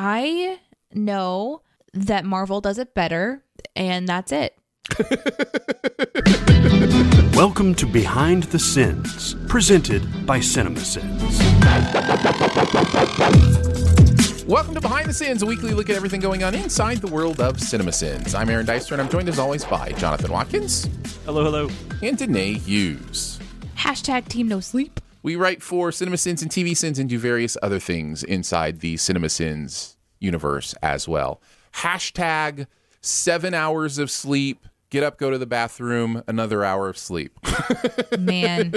I know that Marvel does it better, and that's it. Welcome to Behind the Sins, presented by CinemaSins. Welcome to Behind the Sins, a weekly look at everything going on inside the world of CinemaSins. I'm Aaron Dyster, and I'm joined as always by Jonathan Watkins. Hello, hello. And Danae Hughes. Hashtag Team No Sleep. We write for CinemaSins and TV Sins and do various other things inside the CinemaSins universe as well. Hashtag 7 hours of sleep. Get up, go to the bathroom, another hour of sleep. Man.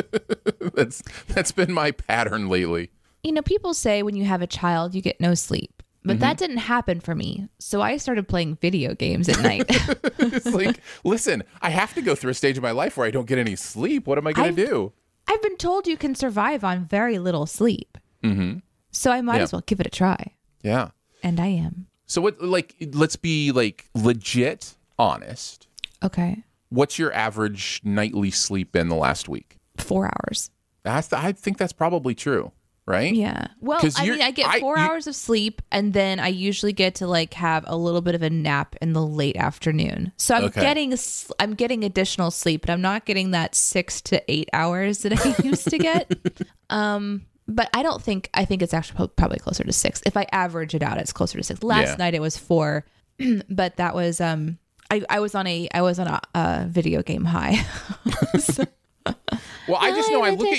That's been my pattern lately. You know, people say when you have a child, you get no sleep. But that didn't happen for me. So I started playing video games at night. It's like, listen, I have to go through a stage of my life where I don't get any sleep. What am I going to do? I've been told you can survive on very little sleep. Mm-hmm. So I might as well give it a try. Yeah. And I am. So what? Like, let's be like legit honest. Okay. What's your average nightly sleep in the last week? 4 hours. I think that's probably true, right? Yeah. Well, I mean, I get 4 hours of sleep, and then I usually get to like have a little bit of a nap in the late afternoon. So I'm getting additional sleep, but I'm not getting that 6 to 8 hours that I used to get. But I think it's actually probably closer to 6. If I average it out, it's closer to 6. Last night it was 4, but that was I was on a video game high. So. Well, I just know I look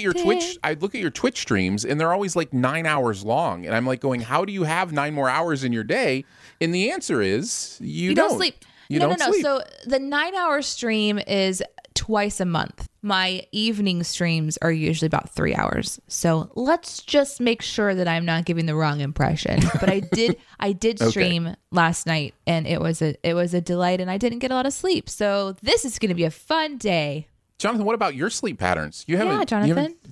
at your Twitch streams and they're always like 9 hours long. And I'm like going, how do you have 9 more hours in your day? And the answer is you don't sleep. You don't sleep. So the 9 hour stream is twice a month. My evening streams are usually about 3 hours. So let's just make sure that I'm not giving the wrong impression. But I did stream last night, and it was a delight, and I didn't get a lot of sleep. So this is going to be a fun day. Jonathan, what about your sleep patterns? You haven't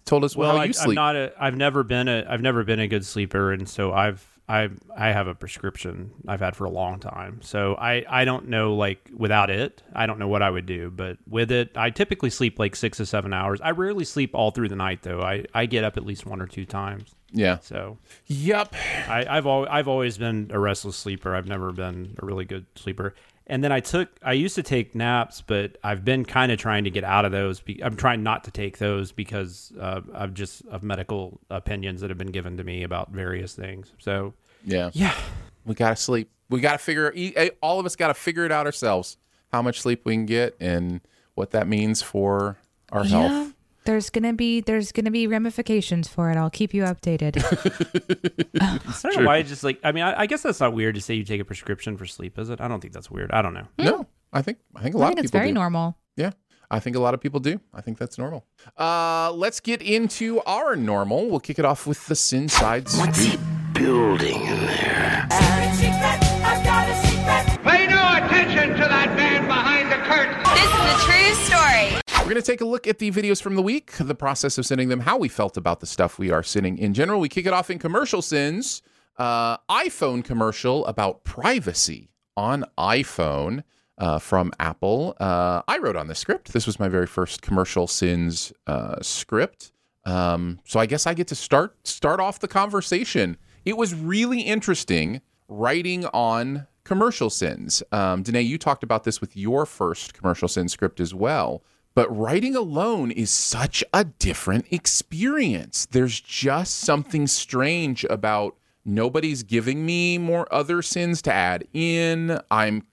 told us how you sleep. I've never been a good sleeper, and so I have a prescription I've had for a long time. So I don't know, like, without it, I don't know what I would do. But with it, I typically sleep like 6 to 7 hours. I rarely sleep all through the night, though. I get up at least one or two times. Yeah. So. Yep. I've always been a restless sleeper. I've never been a really good sleeper. And then I used to take naps, but I've been kind of trying to get out of those. I'm trying not to take those because of medical opinions that have been given to me about various things. So, yeah, we got to sleep. We got to all of us got to figure it out ourselves, how much sleep we can get and what that means for our health. There's gonna be ramifications for it. I'll keep you updated. I don't know why. It's just like, I mean, I guess that's not weird to say you take a prescription for sleep, is it? I don't think that's weird. I don't know. Mm. No, I think a lot of people do. It's very normal. Yeah, I think a lot of people do. I think that's normal. Let's get into our normal. We'll kick it off with the Sinside Scoop. What's he building in there? I've got a secret. I've got a secret. Pay no attention to that man behind the curtain. This is a true story. We're going to take a look at the videos from the week, the process of sending them, how we felt about the stuff we are sending in general. We kick it off in Commercial Sins, iPhone commercial about privacy on iPhone from Apple. I wrote on the script. This was my very first Commercial Sins script. So I guess I get to start off the conversation. It was really interesting writing on Commercial Sins. Danae, you talked about this with your first Commercial Sins script as well. But writing alone is such a different experience. There's just something strange about nobody's giving me more other sins to add in. I'm,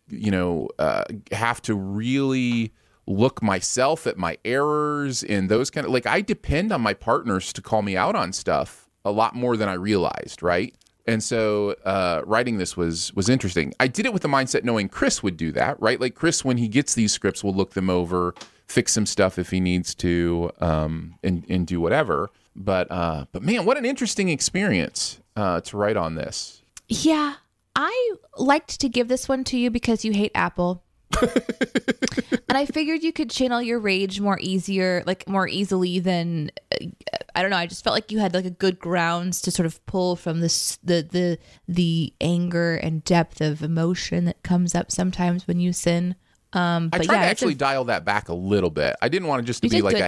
have to really look myself at my errors and those kind of, like, I depend on my partners to call me out on stuff a lot more than I realized, right? And so writing this was interesting. I did it with the mindset knowing Chris would do that, right? Like Chris, when he gets these scripts, will look them over, fix some stuff if he needs to, and do whatever. But man, what an interesting experience to write on this. Yeah, I liked to give this one to you because you hate Apple. And I figured you could channel your rage more easily than, I don't know. I just felt like you had like a good grounds to sort of pull from this, the anger and depth of emotion that comes up sometimes when you sin. I tried to dial that back a little bit. I didn't want it just to be like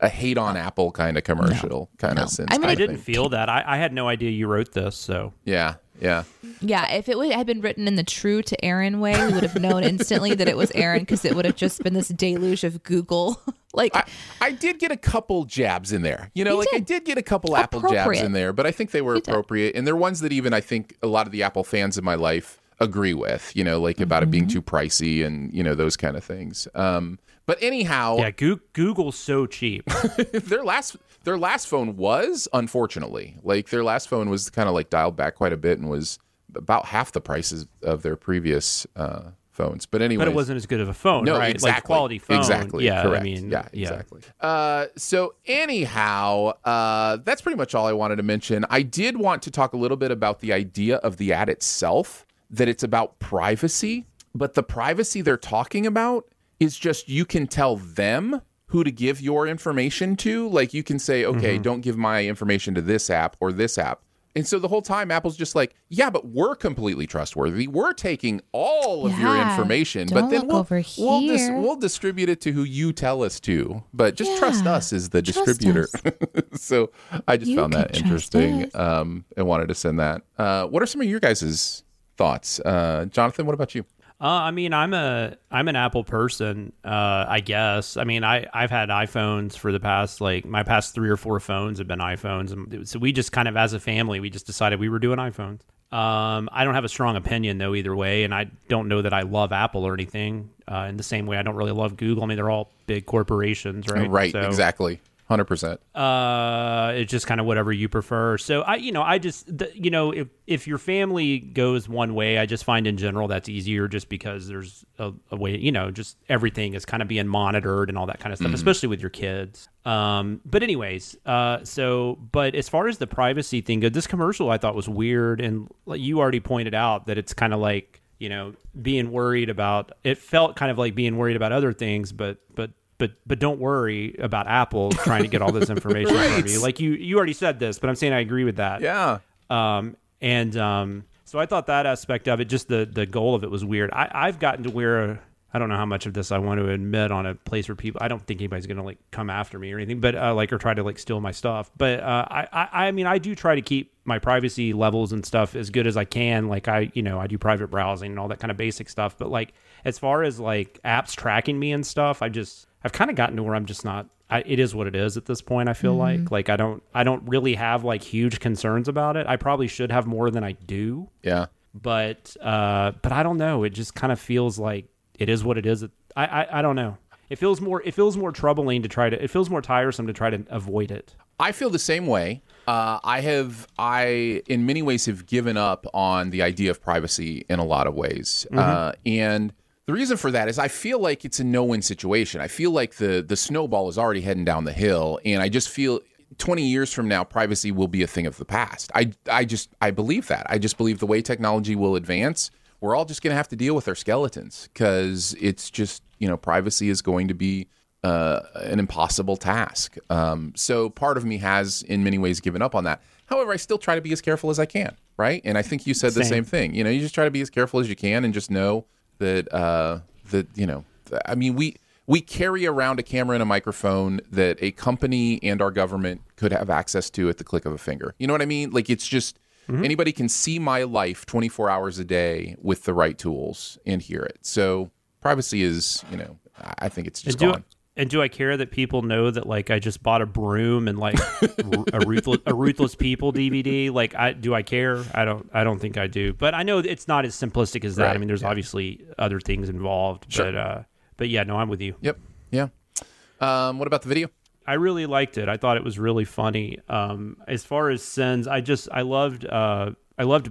a hate on Apple kind of commercial. I didn't feel that. I had no idea you wrote this. So yeah, Yeah. Yeah, if it had been written in the true to Aaron way, we would have known instantly that it was Aaron, because it would have just been this deluge of Google. Like, I did get a couple jabs in there. You know, like, I did get a couple Apple jabs in there, but I think they were appropriate. And they're ones that even I think a lot of the Apple fans in my life agree with, you know, like about it being too pricey and, you know, those kind of things. But anyhow, yeah, Google's so cheap. Their last phone was, unfortunately, like their last phone was kind of like dialed back quite a bit and was about half the prices of their previous phones. But anyway, it wasn't as good of a phone, no, right? Exactly. Like quality phone, exactly. Yeah, correct. I mean, yeah, exactly. Yeah. So anyhow, that's pretty much all I wanted to mention. I did want to talk a little bit about the idea of the ad itself. That it's about privacy, but the privacy they're talking about is just you can tell them who to give your information to. Like you can say, okay, don't give my information to this app or this app. And so the whole time Apple's just like, yeah, but we're completely trustworthy. We're taking all of your information, but then we'll distribute it to who you tell us to. But just trust us as the distributor. So I just found that interesting and wanted to send that. What are some of your guys's thoughts? Jonathan, what about you? I mean, I'm an Apple person, I guess. I mean, I've had iPhones for the past, like my past 3 or 4 phones have been iPhones. And so we just kind of, as a family, we just decided we were doing iPhones. I don't have a strong opinion though, either way. And I don't know that I love Apple or anything in the same way. I don't really love Google. I mean, they're all big corporations, right? Right. So, exactly. 100%. It's just kind of whatever you prefer. So if your family goes one way, I just find in general that's easier just because there's a way, you know, just everything is kind of being monitored and all that kind of stuff, especially with your kids. But anyways, but as far as the privacy thing goes, this commercial I thought was weird. And like you already pointed out that it's kind of like, you know, being worried about, it felt kind of like being worried about other things, but don't worry about Apple trying to get all this information from you. Like you already said this, but I'm saying I agree with that. Yeah. So I thought that aspect of it, just the goal of it was weird. I've gotten to where I don't know how much of this I want to admit on a place where people, I don't think anybody's going to like come after me or anything, but or try to like steal my stuff. But I mean, I do try to keep my privacy levels and stuff as good as I can. Like I do private browsing and all that kind of basic stuff. But like, as far as like apps tracking me and stuff, I've kind of gotten to where I'm just not, it is what it is at this point. I feel like I don't really have like huge concerns about it. I probably should have more than I do. Yeah. But I don't know. It just kind of feels like it is what it is. I don't know. It feels more troubling to it feels more tiresome to try to avoid it. I feel the same way. I in many ways have given up on the idea of privacy in a lot of ways. And the reason for that is I feel like it's a no-win situation. I feel like the snowball is already heading down the hill, and I just feel 20 years from now, privacy will be a thing of the past. I believe that. I just believe the way technology will advance, we're all just going to have to deal with our skeletons because it's just, you know, privacy is going to be an impossible task. So part of me has, in many ways, given up on that. However, I still try to be as careful as I can, right? And I think you said the same thing. You know, you just try to be as careful as you can and just know that you know, I mean, we carry around a camera and a microphone that a company and our government could have access to at the click of a finger. You know what I mean? Like, it's just anybody can see my life 24 hours a day with the right tools and hear it. So privacy is, you know, I think it's just gone. And do I care that people know that, like, I just bought a broom and like a Ruthless People DVD? Like, do I care? I don't think I do. But I know it's not as simplistic as that. Right. I mean, there's obviously other things involved. Sure. But yeah, no, I'm with you. Yep. Yeah. What about the video? I really liked it. I thought it was really funny. As far as sins, I loved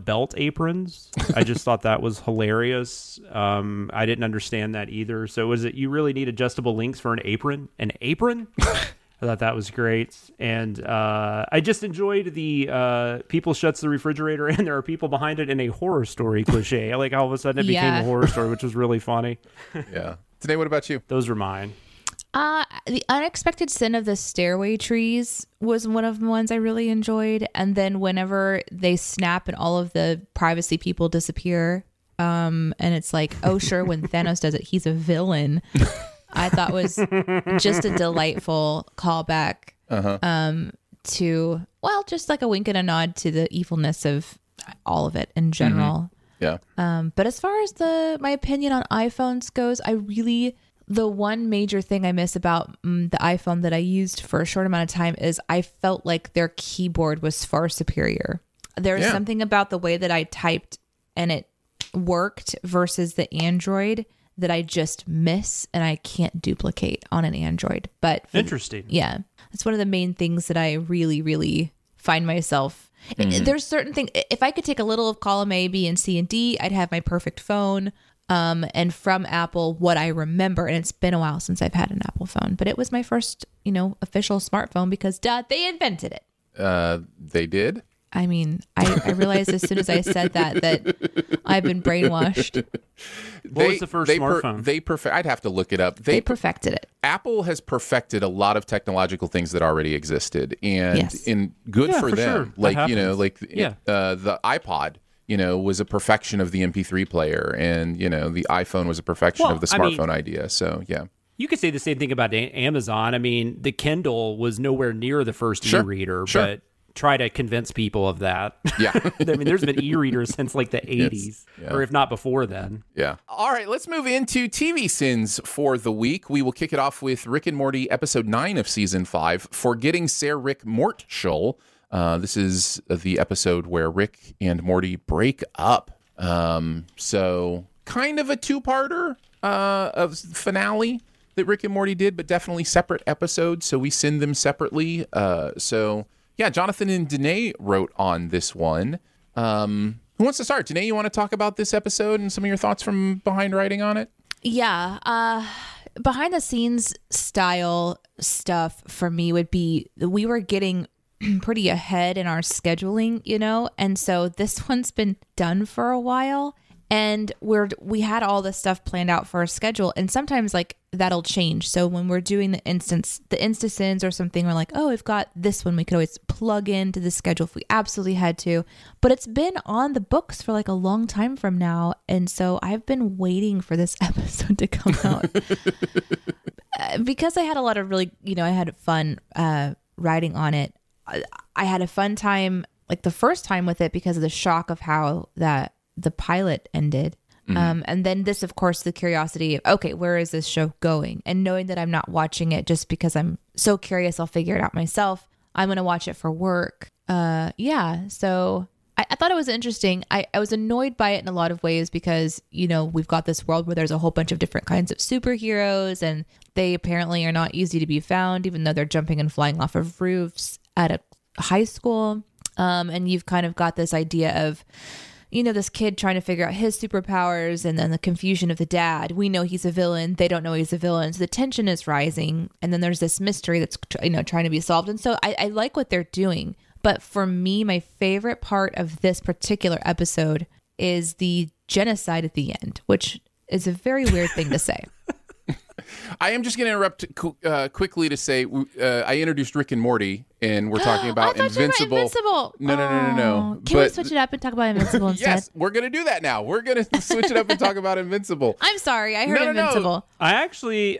belt aprons. I just thought that was hilarious. I didn't understand that either. So was it, you really need adjustable links for an apron? An apron? I thought that was great. And I just enjoyed the people shuts the refrigerator and there are people behind it in a horror story cliche. Like all of a sudden it became a horror story, which was really funny. Yeah. Today, what about you? Those were mine. The unexpected sin of the stairway trees was one of the ones I really enjoyed. And then whenever they snap and all of the privacy people disappear, and it's like, oh, sure, when Thanos does it, he's a villain. I thought was just a delightful callback to, well, just like a wink and a nod to the evilness of all of it in general. Mm-hmm. Yeah. But as far as my opinion on iPhones goes, the one major thing I miss about the iPhone that I used for a short amount of time is I felt like their keyboard was far superior. There was something about the way that I typed and it worked versus the Android that I just miss and I can't duplicate on an Android. But interesting. Yeah. That's one of the main things that I really, really find myself. Mm-hmm. There's certain things. If I could take a little of column A, B, and C, and D, I'd have my perfect phone. And from Apple, what I remember, and it's been a while since I've had an Apple phone, but it was my first, official smartphone because, duh, they invented it. They did? I mean, I realized as soon as I said that I've been brainwashed. What was the first smartphone? I'd have to look it up. They perfected it. Apple has perfected a lot of technological things that already existed, and good for them. Sure. Like the iPod. Was a perfection of the MP3 player, and the iPhone was a perfection of the smartphone idea. So yeah, you could say the same thing about Amazon. I mean, the Kindle was nowhere near the first e-reader, but try to convince people of that. Yeah, I mean, there's been e-readers since like the 80s, or if not before then. Yeah. All right, let's move into TV Sins for the week. We will kick it off with Rick and Morty episode 9 of season 5, Forgetting Ser Rick Mortschul. This is the episode where Rick and Morty break up. So kind of a two-parter of finale that Rick and Morty did, but definitely separate episodes. So we send them separately. Jonathan and Danae wrote on this one. Who wants to start? Danae, you want to talk about this episode and some of your thoughts from behind writing on it? Yeah. Behind the scenes style stuff for me would be we were getting pretty ahead in our scheduling, and so this one's been done for a while, and we had all this stuff planned out for our schedule, and sometimes like that'll change. So when we're doing the instance or something, we're like, oh, I've got this one, we could always plug into the schedule if we absolutely had to. But it's been on the books for like a long time from now, and so I've been waiting for this episode to come out because I had a lot of really, I had fun writing on it. I had a fun time, like the first time with it, because of the shock of how that the pilot ended. Mm-hmm. And then this, of course, the curiosity of, okay, where is this show going? And knowing that I'm not watching it just because I'm so curious, I'll figure it out myself. I'm going to watch it for work. So I thought it was interesting. I was annoyed by it in a lot of ways because, we've got this world where there's a whole bunch of different kinds of superheroes, and they apparently are not easy to be found, even though they're jumping and flying off of roofs at a high school. And you've kind of got this idea of, this kid trying to figure out his superpowers, and then the confusion of the dad. We know he's a villain. They don't know he's a villain. So the tension is rising. And then there's this mystery that's, trying to be solved. And so I like what they're doing. But for me, my favorite part of this particular episode is the genocide at the end, which is a very weird thing to say. I am just going to interrupt quickly to say I introduced Rick and Morty, and we're talking about Invincible. No. Can we switch it up and talk about Invincible instead? Yes, we're going to do that now. We're going to switch it up and talk about Invincible. I'm sorry, I heard Invincible. No. I actually,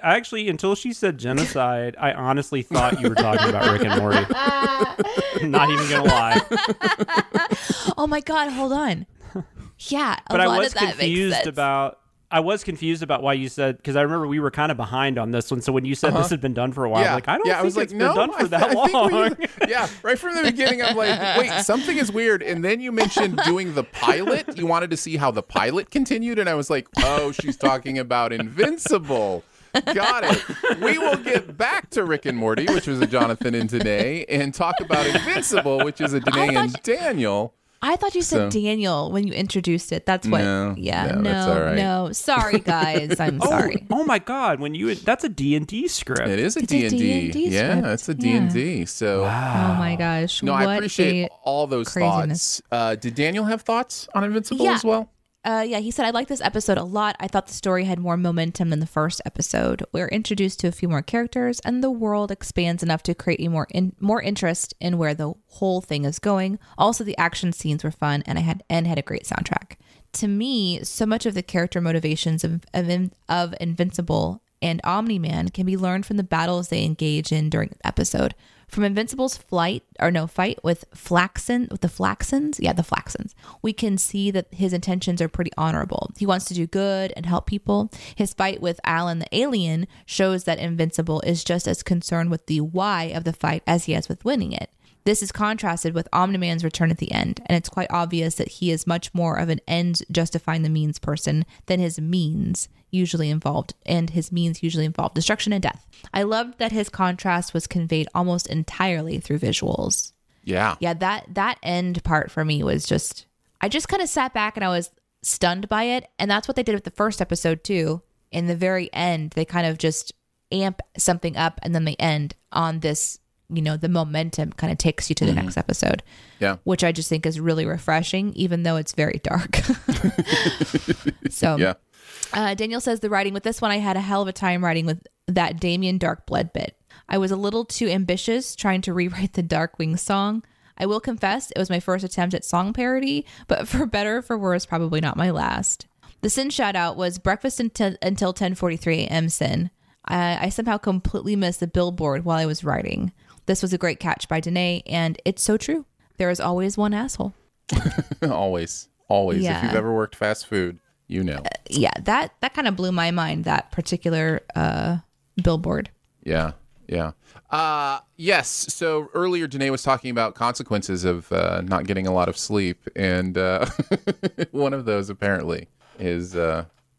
until she said genocide, I honestly thought you were talking about Rick and Morty. I'm not even going to lie. Oh my God, hold on. Yeah, I was confused about why you said, because I remember we were kind of behind on this one. So when you said this had been done for a while, I'm like, I don't think it's been done for that long. Right from the beginning, I'm like, wait, something is weird. And then you mentioned doing the pilot. You wanted to see how the pilot continued. And I was like, oh, she's talking about Invincible. Got it. We will get back to Rick and Morty, which was a Jonathan and Danae, and talk about Invincible, which is a Danae and Daniel. I thought you said Daniel when you introduced it. That's what. That's all right. No. Sorry, guys. I'm sorry. Oh my God! That's a D&D script. It is a D&D. Yeah, it's a D&D. So. Wow. Oh my gosh. No, I appreciate all those craziness. Thoughts. Did Daniel have thoughts on Invincible as well? He said, I like this episode a lot. I thought the story had more momentum than the first episode. We're introduced to a few more characters, and the world expands enough to create a more interest in where the whole thing is going. Also, the action scenes were fun, and had a great soundtrack. To me, so much of the character motivations of Invincible and Omni-Man can be learned from the battles they engage in during the episode. From Invincible's fight with the Flaxons, we can see that his intentions are pretty honorable. He wants to do good and help people. His fight with Alan the alien shows that Invincible is just as concerned with the why of the fight as he is with winning it. This is contrasted with Omni-Man's return at the end, and it's quite obvious that he is much more of an ends justifying the means person than his means usually involved, and his means usually involved destruction and death. I loved that his contrast was conveyed almost entirely through visuals. Yeah. Yeah, that end part for me was just, I just kind of sat back and I was stunned by it, and that's what they did with the first episode too. In the very end, they kind of just amp something up and then they end on this, you know, the momentum kind of takes you to the next episode. Yeah. Which I just think is really refreshing, even though it's very dark. So, yeah. Daniel says the writing with this one, I had a hell of a time writing with that Damien Darkblood bit. I was a little too ambitious trying to rewrite the Darkwing song. I will confess it was my first attempt at song parody, but for better or for worse, probably not my last. The Sin shout out was breakfast until 10:43 a.m. Sin. I somehow completely missed the billboard while I was writing. This was a great catch by Danae, and it's so true. There is always one asshole. Always. Yeah. If you've ever worked fast food, you know. Yeah, that kind of blew my mind, that particular billboard. Yeah. Yes, so earlier Danae was talking about consequences of not getting a lot of sleep, and one of those apparently is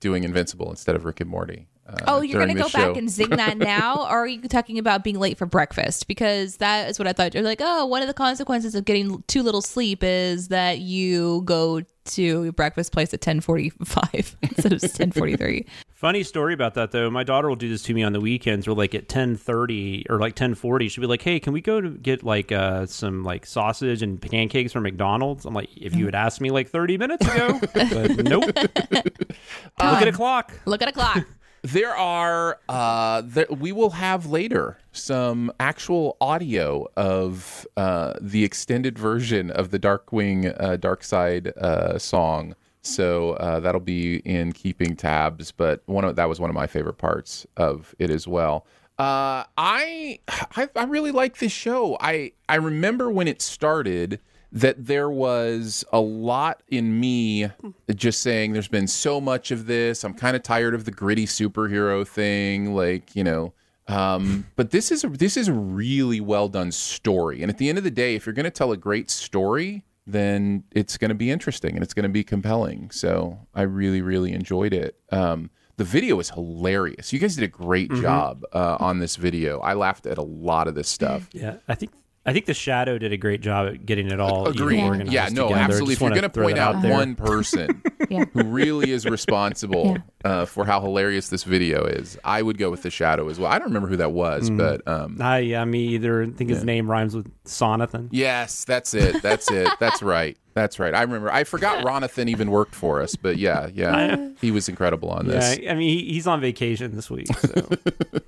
doing Invincible instead of Rick and Morty. Oh, you're going to go back and zing that now? Or are you talking about being late for breakfast? Because that is what I thought. You're like, oh, one of the consequences of getting too little sleep is that you go to your breakfast place at 10:45 instead of 10:43. Funny story about that, though. My daughter will do this to me on the weekends. We're like at 10:30 or like 10:40. She'll be like, hey, can we go to get like some like sausage and pancakes from McDonald's? I'm like, if you had asked me like 30 minutes ago. But nope. Look at a clock. There are, we will have later some actual audio of the extended version of the Darkwing Dark Side song. So that'll be in keeping tabs. But that was one of my favorite parts of it as well. I really like this show. I remember when it started that there was a lot in me just saying there's been so much of this. I'm kind of tired of the gritty superhero thing, like, you know. But this is a really well done story. And at the end of the day, if you're going to tell a great story, then it's going to be interesting and it's going to be compelling. So I really, really enjoyed it. The video is hilarious. You guys did a great job on this video. I laughed at a lot of this stuff. Yeah, I think the shadow did a great job at getting it all organized. Yeah, no, together. Absolutely. If you're going to point out one person who really is responsible for how hilarious this video is, I would go with the shadow as well. I don't remember who that was, but me either. I think his name rhymes with Sonathan. Yes, that's it. That's right. That's right. I remember. I forgot Ronathan even worked for us, but he was incredible on this. Yeah, I mean, he's on vacation this week. So.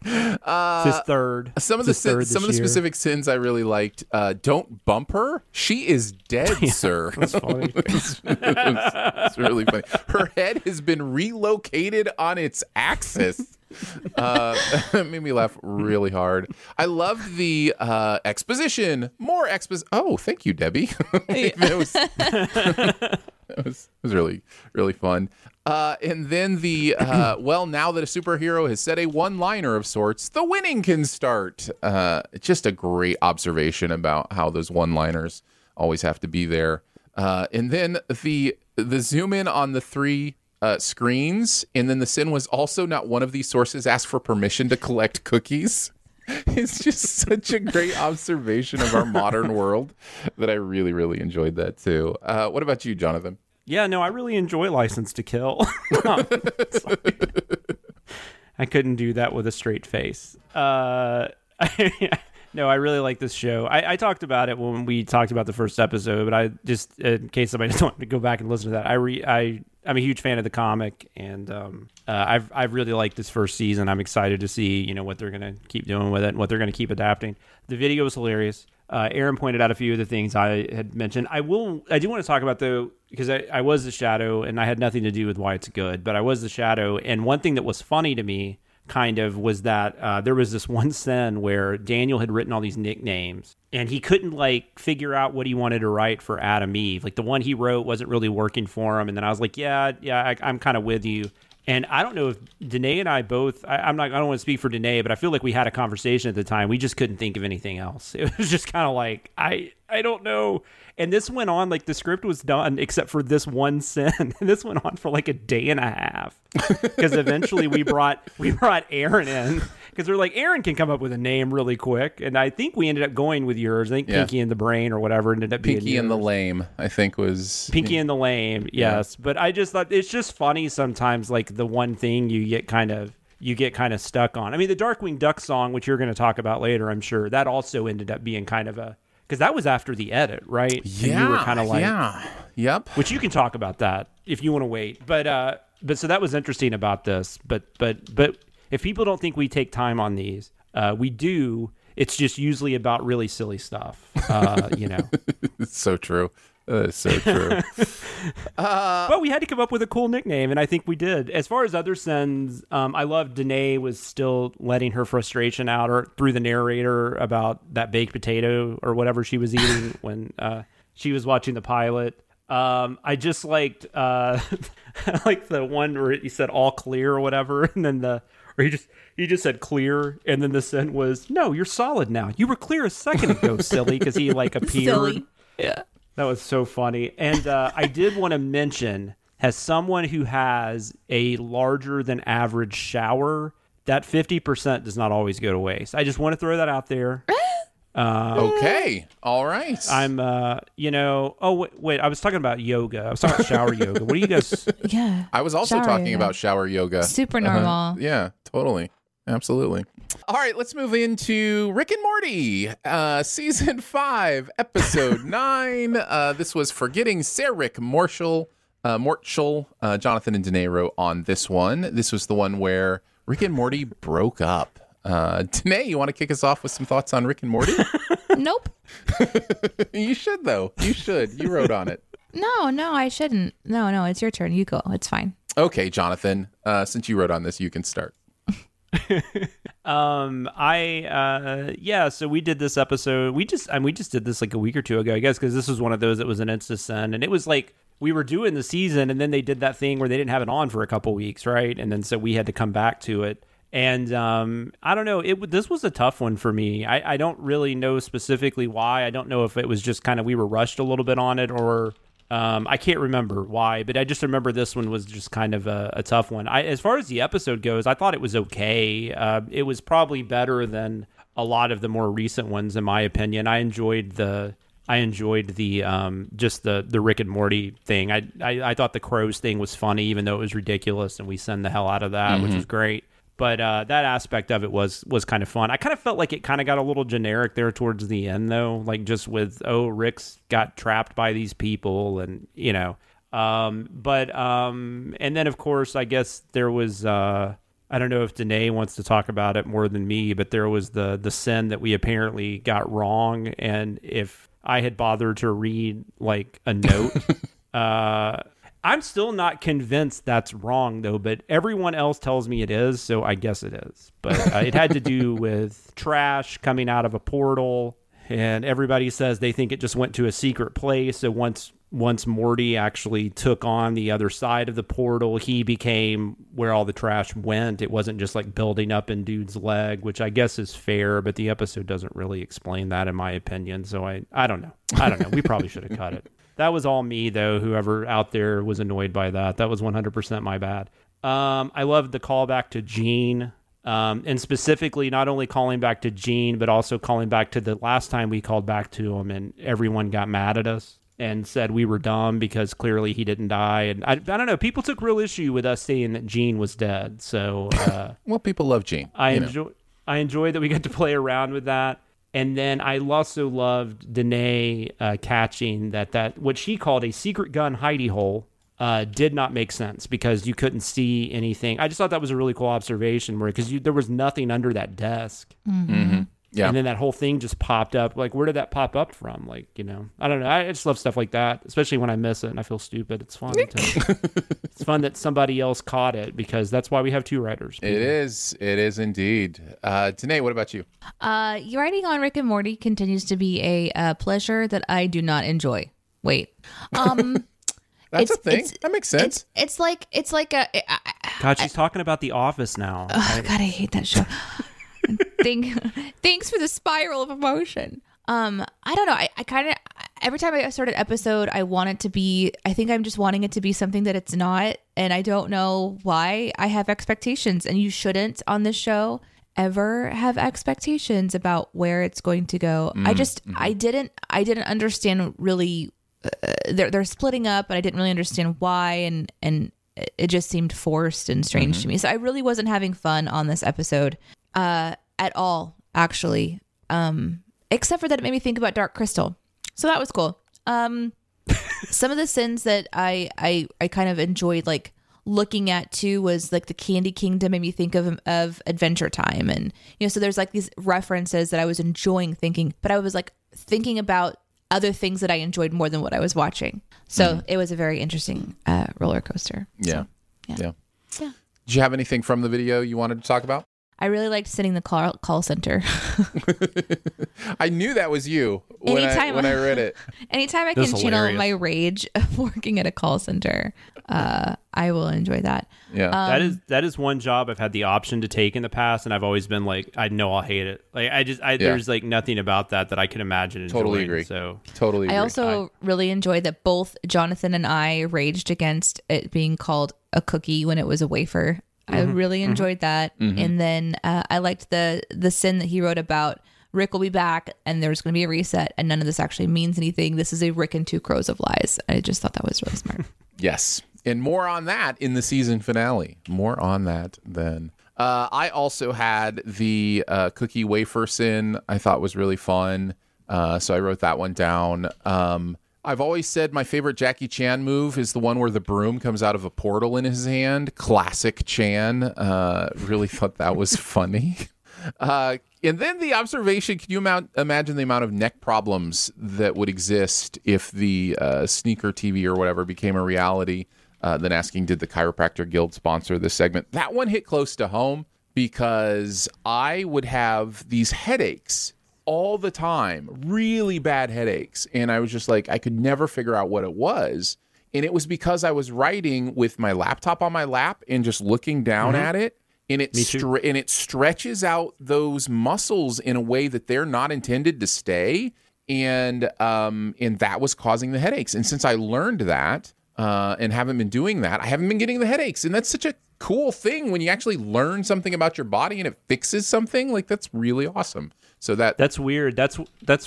It's his third. Some of the specific sins I really liked. Don't bump her. She is dead, sir. That's funny. It's really funny. Her head has been relocated on its axis. It made me laugh really hard. I loved the exposition. More exposition. Oh, thank you, Debbie. It was really, really fun. And then the, now that a superhero has said a one-liner of sorts, the winning can start. Just a great observation about how those one-liners always have to be there. And then the zoom in on the three screens, and then the sin was also not one of these sources asked for permission to collect cookies. It's just such a great observation of our modern world that I really, really enjoyed that too. What about you, Jonathan? Yeah, no, I really enjoy License to Kill. I couldn't do that with a straight face. No, I really like this show. I talked about it when we talked about the first episode, but I just, in case somebody doesn't want to go back and listen to that, I'm a huge fan of the comic, and I've really liked this first season. I'm excited to see, you know, what they're going to keep doing with it and what they're going to keep adapting. The video was hilarious. Aaron pointed out a few of the things I had mentioned. I do want to talk about, though, because I was the shadow, and I had nothing to do with why it's good, but I was the shadow. And one thing that was funny to me kind of was that there was this one sin where Daniel had written all these nicknames and he couldn't like figure out what he wanted to write for Adam Eve. Like the one he wrote wasn't really working for him. And then I was like, I'm kind of with you. And I don't know if Danae and I both, I don't want to speak for Danae, but I feel like we had a conversation at the time. We just couldn't think of anything else. It was just kind of like, I don't know. And this went on, like the script was done except for this one sin. And this went on for like a day and a half. Because eventually we brought Aaron in. Because we were like, Aaron can come up with a name really quick. And I think we ended up going with yours. I think Pinky and the Brain or whatever ended up being Pinky and the Lame, I think was... Pinky and the Lame, yes. Yeah. But I just thought, it's just funny sometimes, like the one thing you get kind of stuck on. I mean, the Darkwing Duck song, which you're going to talk about later, I'm sure, that also ended up being kind of a... Because that was after the edit, right? Yeah. And you were kind of like... Yeah, yep. Which you can talk about that if you want to wait. But so that was interesting about this. But... If people don't think we take time on these, we do. It's just usually about really silly stuff, you know. It's so true. But we had to come up with a cool nickname, and I think we did. As far as other sins, I love Danae was still letting her frustration out or through the narrator about that baked potato or whatever she was eating when she was watching the pilot. I just liked like the one where he said all clear or whatever, and then or he just said clear, and then the sin was, no, you're solid now. You were clear a second ago, silly, because he like appeared. Silly. Yeah. That was so funny. And I did want to mention, as someone who has a larger than average shower, that 50% does not always go to waste. I just want to throw that out there. Okay. All right. I'm, wait, I was talking about yoga. I was talking about shower yoga. What do you guys? Yeah. I was also talking about shower yoga. Super normal. Yeah, totally. Absolutely. All right, let's move into Rick and Morty, season 5, episode 9. This was Forgetting Sir Rick Morshall, Jonathan and Denaro on this one. This was the one where Rick and Morty broke up. Danae, you want to kick us off with some thoughts on Rick and Morty? Nope. You should, though. You should. You wrote on it. No, I shouldn't. No, it's your turn. You go. It's fine. Okay, Jonathan. Since you wrote on this, you can start. So we did this episode. We just did this like a week or two ago, I guess, because this was one of those that was an Insta send, and it was like we were doing the season, and then they did that thing where they didn't have it on for a couple weeks, right? And then so we had to come back to it. And I don't know. This was a tough one for me. I don't really know specifically why. I don't know if it was just kind of we were rushed a little bit on it, or I can't remember why. But I just remember this one was just kind of a tough one. As far as the episode goes, I thought it was okay. It was probably better than a lot of the more recent ones, in my opinion. I enjoyed the just the Rick and Morty thing. I thought the crows thing was funny, even though it was ridiculous, and we send the hell out of that, which was great. But that aspect of it was kind of fun. I kind of felt like it kind of got a little generic there towards the end, though, like just with, Rick's got trapped by these people and, you know. And then, of course, I guess there was, I don't know if Danae wants to talk about it more than me, but there was the sin that we apparently got wrong. And if I had bothered to read, like, a note, I'm still not convinced that's wrong, though, but everyone else tells me it is, so I guess it is. But it had to do with trash coming out of a portal, and everybody says they think it just went to a secret place. So once Morty actually took on the other side of the portal, he became where all the trash went. It wasn't just like building up in dude's leg, which I guess is fair, but the episode doesn't really explain that, in my opinion. So I don't know. We probably should have cut it. That was all me, though. Whoever out there was annoyed by that. That was 100% my bad. I loved the callback to Gene, and specifically not only calling back to Gene, but also calling back to the last time we called back to him and everyone got mad at us and said we were dumb because clearly he didn't die. And I don't know. People took real issue with us saying that Gene was dead. So, well, people love Gene. I enjoy that we got to play around with that. And then I also loved Danae catching that what she called a secret gun hidey hole did not make sense because you couldn't see anything. I just thought that was a really cool observation, Marie, because there was nothing under that desk. Mm-hmm. Yeah. And then that whole thing just popped up. Like, where did that pop up from? Like, you know, I don't know. I just love stuff like that, especially when I miss it and I feel stupid. It's fun. It's fun that somebody else caught it, because that's why we have two writers. People. It is. It is indeed. Danae, what about you? Writing on Rick and Morty continues to be a pleasure that I do not enjoy. Wait. That's a thing. That makes sense. It's like a... God, she's talking about The Office now. Oh, God, I hate that show. Thanks for the spiral of emotion. I don't know. I kind of, every time I start an episode, I want it to be, I think I'm just wanting it to be something that it's not. And I don't know why I have expectations. And you shouldn't on this show ever have expectations about where it's going to go. I didn't understand really. They're splitting up, but I didn't really understand why. And it just seemed forced and strange to me. So I really wasn't having fun on this episode. At all, actually, except for that it made me think about Dark Crystal, so that was cool. Some of the sins that I kind of enjoyed like looking at too was like the Candy Kingdom made me think of Adventure Time, and you know, so there's like these references that I was enjoying thinking, but I was like thinking about other things that I enjoyed more than what I was watching, so it was a very interesting roller coaster. Yeah. Did you have anything from the video you wanted to talk about? I really liked sitting the call center. I knew that was you when I read it. Anytime I can channel my rage of working at a call center, I will enjoy that. Yeah, that is one job I've had the option to take in the past, and I've always been like, I know I'll hate it. Like there's like nothing about that I could imagine. Totally agree. So totally agree. I also really enjoy that both Jonathan and I raged against it being called a cookie when it was a wafer. I really enjoyed that. And then I liked the sin that he wrote about Rick will be back and there's going to be a reset and none of this actually means anything. This is a Rick and Two Crows of Lies. I just thought that was really smart. Yes. And more on that in the season finale. More on that then. I also had the cookie wafer sin I thought was really fun. So I wrote that one down. I've always said my favorite Jackie Chan move is the one where the broom comes out of a portal in his hand. Classic Chan. Really thought that was funny. And then the observation, can you imagine the amount of neck problems that would exist if the sneaker TV or whatever became a reality? Then asking, did the Chiropractor Guild sponsor this segment? That one hit close to home because I would have these headaches all the time, really bad headaches, and I was just like, I could never figure out what it was, and it was because I was writing with my laptop on my lap and just looking down at it, and it stretches out those muscles in a way that they're not intended to stay, and that was causing the headaches. And since I learned that and haven't been doing that, I haven't been getting the headaches, and that's such a cool thing when you actually learn something about your body and it fixes something. Like, that's really awesome. So that's weird. That's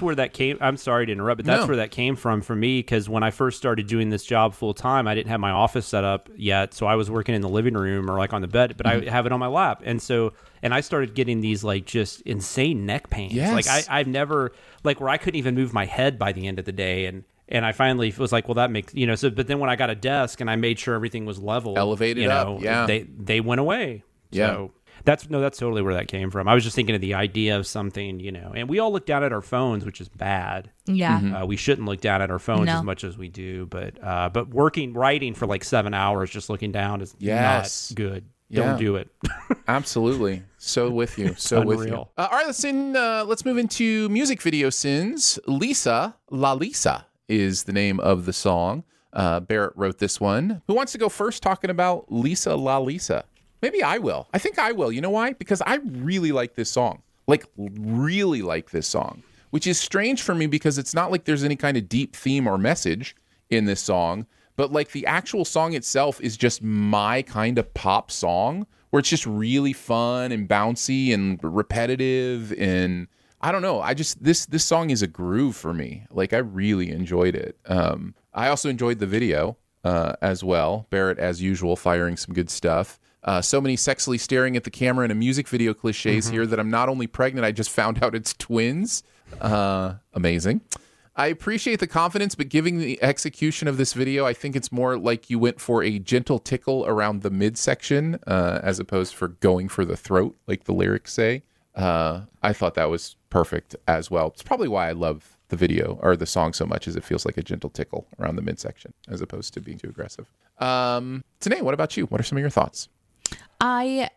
where that came. I'm sorry to interrupt, but that's where that came from for me, because when I first started doing this job full time, I didn't have my office set up yet, so I was working in the living room or like on the bed, but I have it on my lap, and I started getting these like just insane neck pains. Yes. Like I've never, like, where I couldn't even move my head by the end of the day, and I finally was like, well, that makes, you know, so, but then when I got a desk and I made sure everything was level, elevated, you know, up, yeah, they went away. Yeah. So that's totally where that came from. I was just thinking of the idea of something, you know, and we all look down at our phones, which is bad. Yeah. We shouldn't look down at our phones as much as we do, but writing for like 7 hours, just looking down is not good. Yeah. Don't do it. Absolutely. So with you. So unreal. With you. All right, let's move into music video sins. Lalisa is the name of the song. Barrett wrote this one. Who wants to go first talking about Lalisa? Maybe I will. I think I will. You know why? Because I really like this song. Like, really like this song, which is strange for me because it's not like there's any kind of deep theme or message in this song, but like the actual song itself is just my kind of pop song where it's just really fun and bouncy and repetitive, and I don't know. I just, this song is a groove for me. Like, I really enjoyed it. I also enjoyed the video as well. Barrett, as usual, firing some good stuff. So many sexily staring at the camera and a music video cliches here that I'm not only pregnant, I just found out it's twins. Amazing. I appreciate the confidence, but giving the execution of this video, I think it's more like you went for a gentle tickle around the midsection as opposed for going for the throat, like the lyrics say. I thought that was perfect as well. It's probably why I love the video or the song so much, is it feels like a gentle tickle around the midsection as opposed to being too aggressive. Tanae, what about you? What are some of your thoughts? I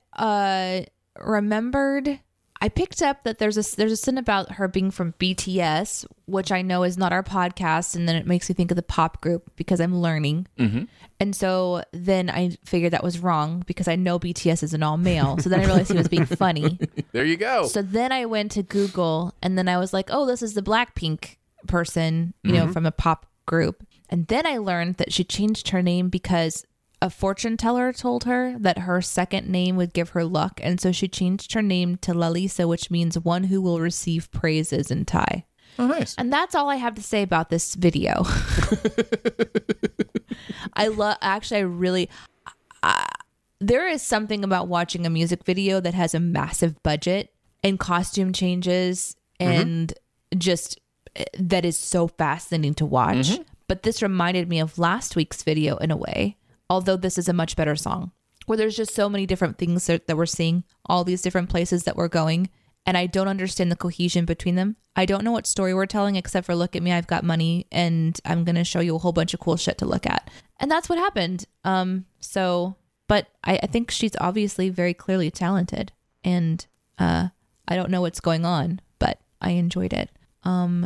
remembered, I picked up that there's a sin about her being from BTS, which I know is not our podcast, and then it makes me think of the pop group because I'm learning. Mm-hmm. And so then I figured that was wrong because I know BTS is an all male. So then I realized he was being funny. There you go. So then I went to Google, and then I was like, oh, this is the Blackpink person, you mm-hmm. know, from a pop group. And then I learned that she changed her name because a fortune teller told her that her second name would give her luck, and so she changed her name to Lalisa, which means one who will receive praises in Thai. Oh, nice. And that's all I have to say about this video. There is something about watching a music video that has a massive budget and costume changes and mm-hmm. just that is so fascinating to watch. Mm-hmm. But this reminded me of last week's video in a way. Although this is a much better song, where there's just so many different things that we're seeing, all these different places that we're going, and I don't understand the cohesion between them. I don't know what story we're telling except for look at me, I've got money, and I'm going to show you a whole bunch of cool shit to look at. And that's what happened. But I think she's obviously very clearly talented, and I don't know what's going on, but I enjoyed it. Some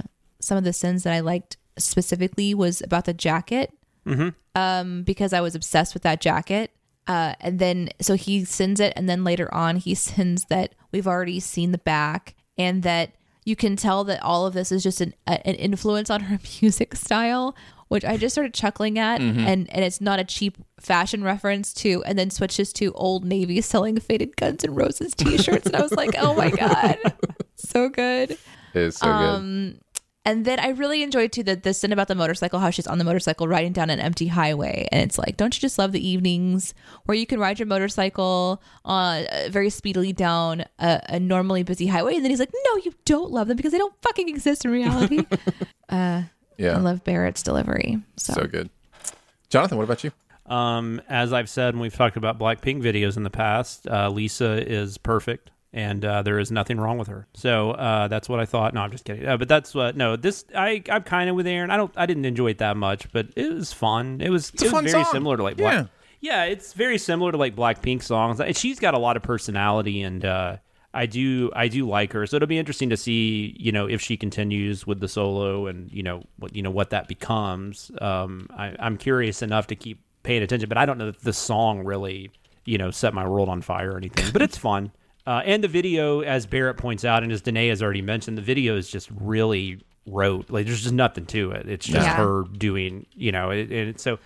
of the sins that I liked specifically was about the jacket. Mm-hmm. Because I was obsessed with that jacket. And then, so he sends it. And then later on, he sends that we've already seen the back, and that you can tell that all of this is just an influence on her music style, which I just started chuckling at. Mm-hmm. And it's not a cheap fashion reference to, and then switches to Old Navy selling faded Guns N' Roses t-shirts. And I was like, oh my God, so good. It is so good. And then I really enjoyed, too, the sin about the motorcycle, how she's on the motorcycle riding down an empty highway. And it's like, don't you just love the evenings where you can ride your motorcycle very speedily down a normally busy highway? And then he's like, no, you don't love them because they don't fucking exist in reality. Yeah. I love Barrett's delivery. So good. Jonathan, what about you? As I've said, when we've talked about Blackpink videos in the past, Lisa is perfect. And there is nothing wrong with her. So that's what I thought. No, I'm just kidding. But that's what. No, this I'm kind of with Aaron. I didn't enjoy it that much, but it was fun. It was similar to like Black. Yeah, it's very similar to like Blackpink songs. And she's got a lot of personality, and I do like her. So it'll be interesting to see, you know, if she continues with the solo, and you know what that becomes. I'm curious enough to keep paying attention, but I don't know that the song really, you know, set my world on fire or anything. But it's fun. And the video, as Barrett points out, and as Danae has already mentioned, the video is just really rote. Like, there's just nothing to it. It's just her doing, you know. And so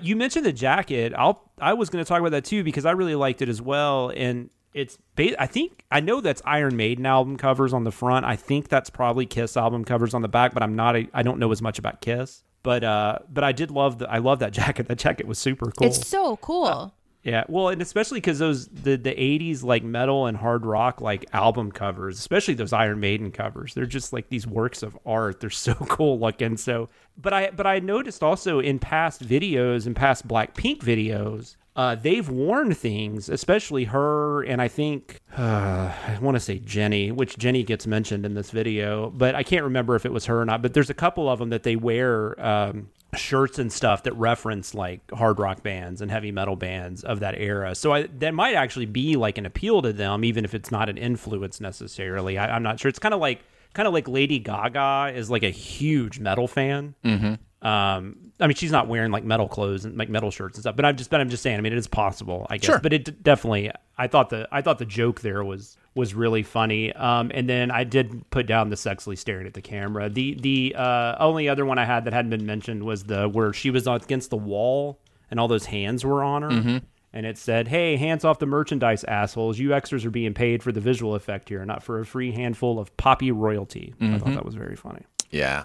you mentioned the jacket. I was going to talk about that, too, because I really liked it as well. And it's, I think, I know that's Iron Maiden album covers on the front. I think that's probably Kiss album covers on the back, but I don't know as much about Kiss. But I did love I love that jacket. That jacket was super cool. It's so cool. Yeah, well, and especially because those the 80s like metal and hard rock like album covers, especially those Iron Maiden covers, they're just like these works of art. They're so cool looking. So, but I noticed also in past videos and past Blackpink videos, they've worn things, especially her, and I think I want to say Jennie, which Jennie gets mentioned in this video, but I can't remember if it was her or not. But there's a couple of them that they wear. Shirts and stuff that reference like hard rock bands and heavy metal bands of that era. So that might actually be like an appeal to them, even if it's not an influence necessarily. I'm not sure. It's kind of like Lady Gaga is like a huge metal fan. Mm-hmm. I mean, she's not wearing like metal clothes and like metal shirts and stuff, but I'm just saying, I mean, it is possible, I guess, sure. But it definitely, I thought the joke there was really funny. And then I did put down the sexily staring at the camera. The only other one I had that hadn't been mentioned was where she was against the wall and all those hands were on her. Mm-hmm. And it said, hey, hands off the merchandise, assholes. You extras are being paid for the visual effect here, not for a free handful of poppy royalty. Mm-hmm. I thought that was very funny. Yeah.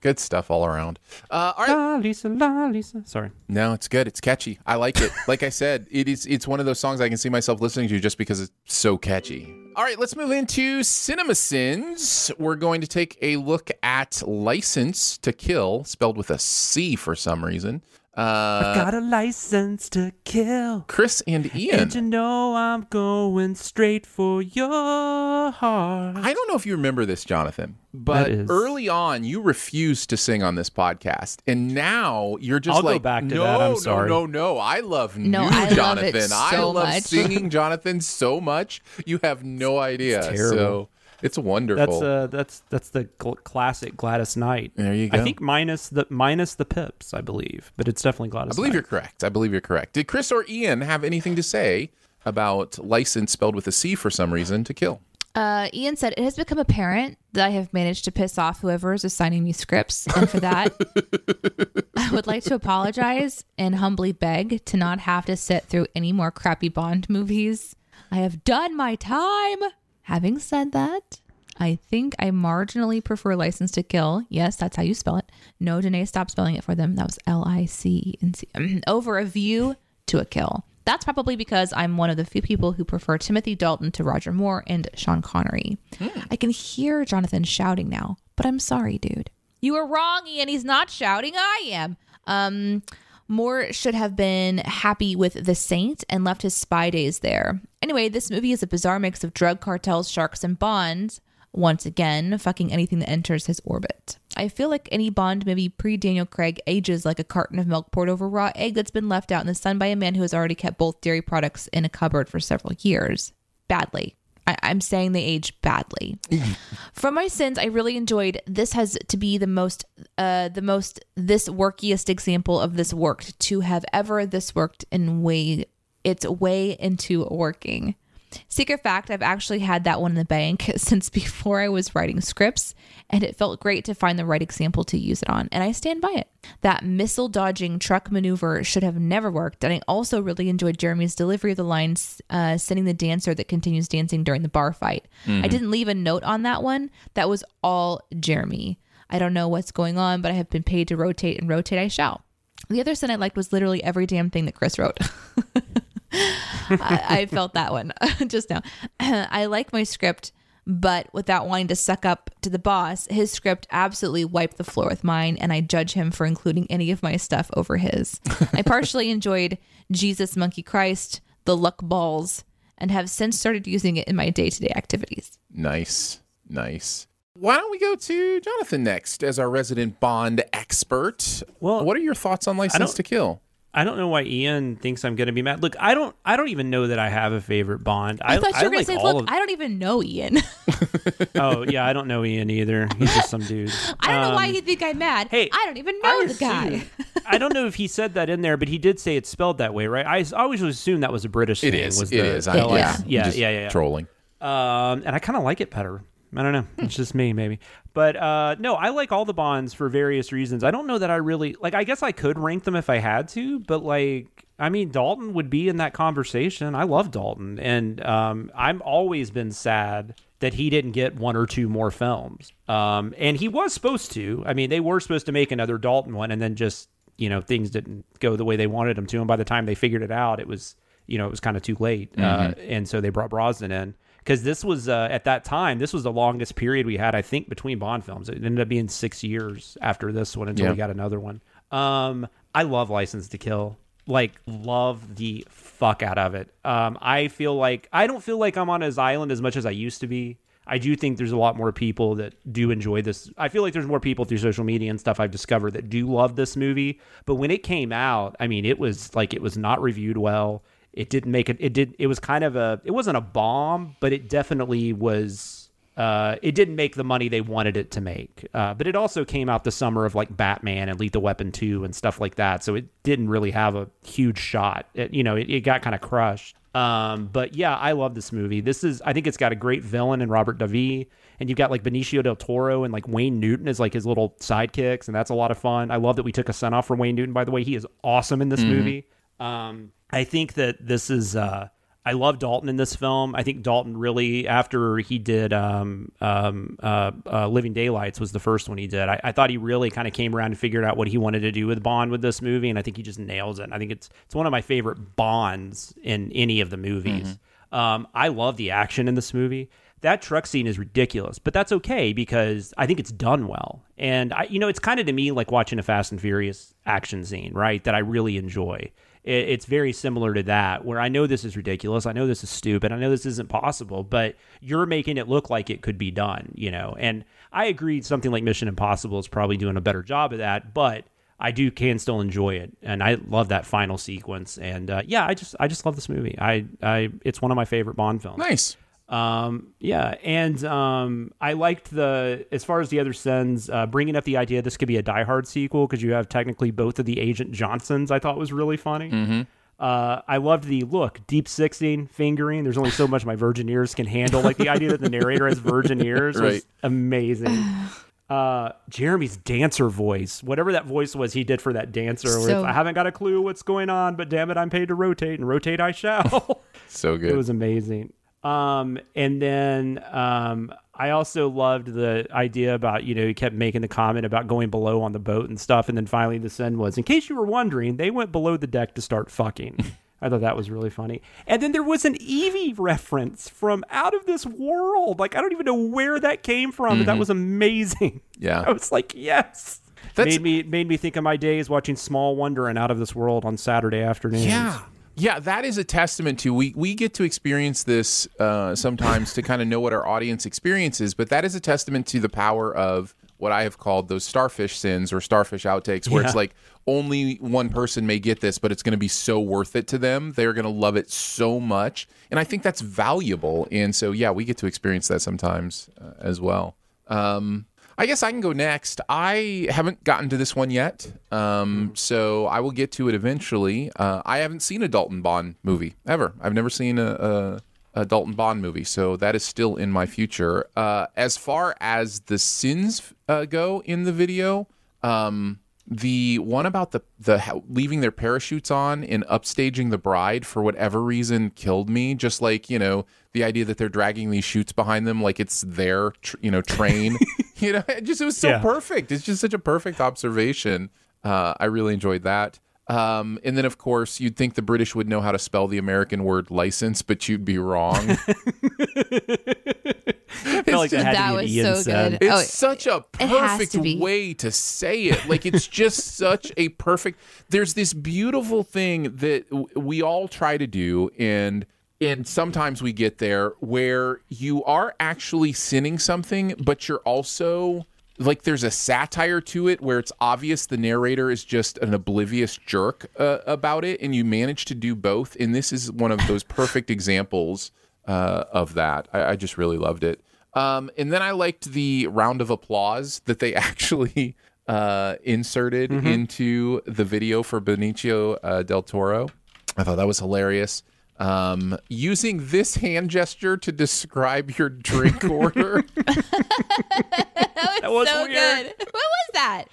Good stuff all around. All right. La Lisa. Sorry. No, it's good. It's catchy. I like it. Like I said, it's one of those songs I can see myself listening to just because it's so catchy. All right, let's move into CinemaSins. We're going to take a look at License to Kill, spelled with a C for some reason. I've got a license to kill. Chris and Ian. And you know I'm going straight for your heart. I don't know if you remember this, Jonathan, but early on you refused to sing on this podcast, and now you're just I'll go back to that. I'm sorry. No. I love Jonathan. I love singing Jonathan so much. You have no idea. It's terrible. So it's wonderful. That's the classic Gladys Knight. There you go. I think minus the pips, I believe, but it's definitely Gladys Knight. I believe you're correct. Did Chris or Ian have anything to say about license spelled with a C for some reason to kill? Ian said, it has become apparent that I have managed to piss off whoever is assigning me scripts. And for that, I would like to apologize and humbly beg to not have to sit through any more crappy Bond movies. I have done my time. Having said that, I think I marginally prefer License to Kill. Yes, that's how you spell it. No, Danae, stop spelling it for them. That was L-I-C-E-N-C. Over a view to a kill. That's probably because I'm one of the few people who prefer Timothy Dalton to Roger Moore and Sean Connery. I can hear Jonathan shouting now, but I'm sorry, dude. You were wrong, Ian. He's not shouting. I am. Moore should have been happy with The Saint and left his spy days there. Anyway, this movie is a bizarre mix of drug cartels, sharks, and Bonds. Once again, fucking anything that enters his orbit. I feel like any Bond movie pre-Daniel Craig ages like a carton of milk poured over raw egg that's been left out in the sun by a man who has already kept both dairy products in a cupboard for several years. Badly. I'm saying they age badly. From my sins, I really enjoyed. This has to be the most workiest example of this worked to have ever this worked in way its way into working. Secret fact, I've actually had that one in the bank since before I was writing scripts, and it felt great to find the right example to use it on, and I stand by it. That missile dodging truck maneuver should have never worked, and I also really enjoyed Jeremy's delivery of the lines, sending the dancer that continues dancing during the bar fight. Mm-hmm. I didn't leave a note on that one. That was all Jeremy. I don't know what's going on, but I have been paid to rotate, and rotate I shall. The other sin I liked was literally every damn thing that Chris wrote. I felt that one just now. I like my script, but without wanting to suck up to the boss, his script absolutely wiped the floor with mine, and I judge him for including any of my stuff over his. I partially enjoyed Jesus Monkey Christ, the Luck Balls, and have since started using it in my day-to-day activities. Nice. Why don't we go to Jonathan next as our resident Bond expert? Well, what are your thoughts on License to Kill? I don't know why Ian thinks I'm going to be mad. Look, I don't even know that I have a favorite Bond. I thought you were going to say, look, I don't even know Ian. Oh, yeah, I don't know Ian either. He's just some dude. I don't know why you think I'm mad. Hey, I don't even know the guy. I don't know if he said that in there, but he did say it's spelled that way, right? I always assumed that was a British thing. It is. Yeah. Trolling. And I kind of like it better. I don't know. It's just me, maybe. But no, I like all the Bonds for various reasons. I don't know that I really like. I guess I could rank them if I had to, but Dalton would be in that conversation. I love Dalton, and I've always been sad that he didn't get one or two more films. And he was supposed to. I mean, they were supposed to make another Dalton one, and then just things didn't go the way they wanted them to. And by the time they figured it out, it was kind of too late, and so they brought Brosnan in. Because this was, at that time, this was the longest period we had, I think, between Bond films. It ended up being 6 years after this one until we got another one. I love License to Kill. Love the fuck out of it. I don't feel like I'm on his island as much as I used to be. I do think there's a lot more people that do enjoy this. I feel like there's more people through social media and stuff I've discovered that do love this movie. But when it came out, I mean, it was not reviewed well. It didn't make it. It wasn't a bomb, but it definitely was. It didn't make the money they wanted it to make. But it also came out the summer of Batman and Lethal Weapon 2 and stuff like that. So it didn't really have a huge shot. It got kind of crushed. But yeah, I love this movie. I think it's got a great villain in Robert Davi, and you've got Benicio del Toro and Wayne Newton is his little sidekicks, and that's a lot of fun. I love that we took a son off for Wayne Newton, by the way. He is awesome in this movie. I think that this is, I love Dalton in this film. I think Dalton really, after he did Living Daylights was the first one he did. I thought he really kind of came around and figured out what he wanted to do with Bond with this movie, and I think he just nails it. And I think it's one of my favorite Bonds in any of the movies. I love the action in this movie. that truck scene is ridiculous, but that's okay because I think it's done well. And I, you know, it's kind of to me like watching a Fast and Furious action scene, right? That I really enjoy. It's very similar to that, where I know this is ridiculous. I know this is stupid. I know this isn't possible, but you're making it look like it could be done, you know? And I agree something like Mission Impossible is probably doing a better job of that, but I can still enjoy it. And I love that final sequence. And yeah, I just love this movie. It's one of my favorite Bond films. Nice. Yeah. And I liked as far as the other sins, bringing up the idea this could be a Die Hard sequel because you have technically both of the Agent Johnsons, I thought was really funny. Mm-hmm. I loved the look, deep sixing, fingering. There's only so much my virgin ears can handle. Like the idea that the narrator has virgin ears right. was amazing. Jeremy's dancer voice, whatever that voice was he did for that dancer, I haven't got a clue what's going on, but damn it, I'm paid to rotate, and rotate I shall. So good. It was amazing. And then I also loved the idea about, you know, he kept making the comment about going below on the boat and stuff, and then finally the sin was, in case you were wondering, they went below the deck to start fucking. I thought that was really funny. And then there was an Evie reference from Out of This World. Like, I don't even know where that came from, but that was amazing. Yeah. I was like, yes. That made me think of my days watching Small Wonder and Out of This World on Saturday afternoons. Yeah. Yeah, that is a testament to, we get to experience this sometimes to kind of know what our audience experiences, but that is a testament to the power of what I have called those starfish sins or starfish outtakes, where it's like only one person may get this, but it's going to be so worth it to them. They're going to love it so much. And I think that's valuable. And so, yeah, we get to experience that sometimes as well. I guess I can go next. I haven't gotten to this one yet, so I will get to it eventually. I haven't seen a Dalton Bond movie ever. I've never seen a Dalton Bond movie, so that is still in my future. As far as the sins go in the video, the one about the leaving their parachutes on and upstaging the bride for whatever reason killed me. Just like, you know, the idea that they're dragging these chutes behind them like it's their train. You know, it was so perfect. It's just such a perfect observation. I really enjoyed that. And then, of course, you'd think the British would know how to spell the American word license, but you'd be wrong. I feel like that was so good. It's such a perfect way to say it. Like, it's just such a perfect. There's this beautiful thing that we all try to do, and sometimes we get there where you are actually sinning something, but you're also like, there's a satire to it where it's obvious the narrator is just an oblivious jerk about it, and you manage to do both. And this is one of those perfect examples of that. I just really loved it. And then I liked the round of applause that they actually inserted into the video for Benicio del Toro. I thought that was hilarious. Using this hand gesture to describe your drink order. That was so weird. Good. What was that?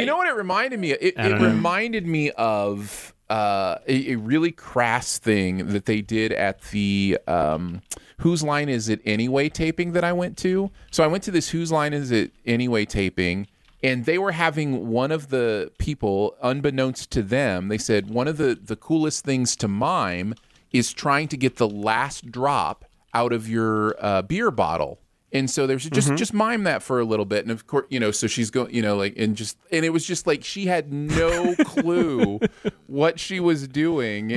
You know what it reminded me of? It reminded me of a really crass thing that they did at the Whose Line Is It Anyway taping that I went to. So I went to this Whose Line Is It Anyway taping, and they were having one of the people, unbeknownst to them, they said one of the coolest things to mime is trying to get the last drop out of your beer bottle. And so there's just mime that for a little bit. And of course, you know, so she's going, you know, like, and it was just like, she had no clue what she was doing.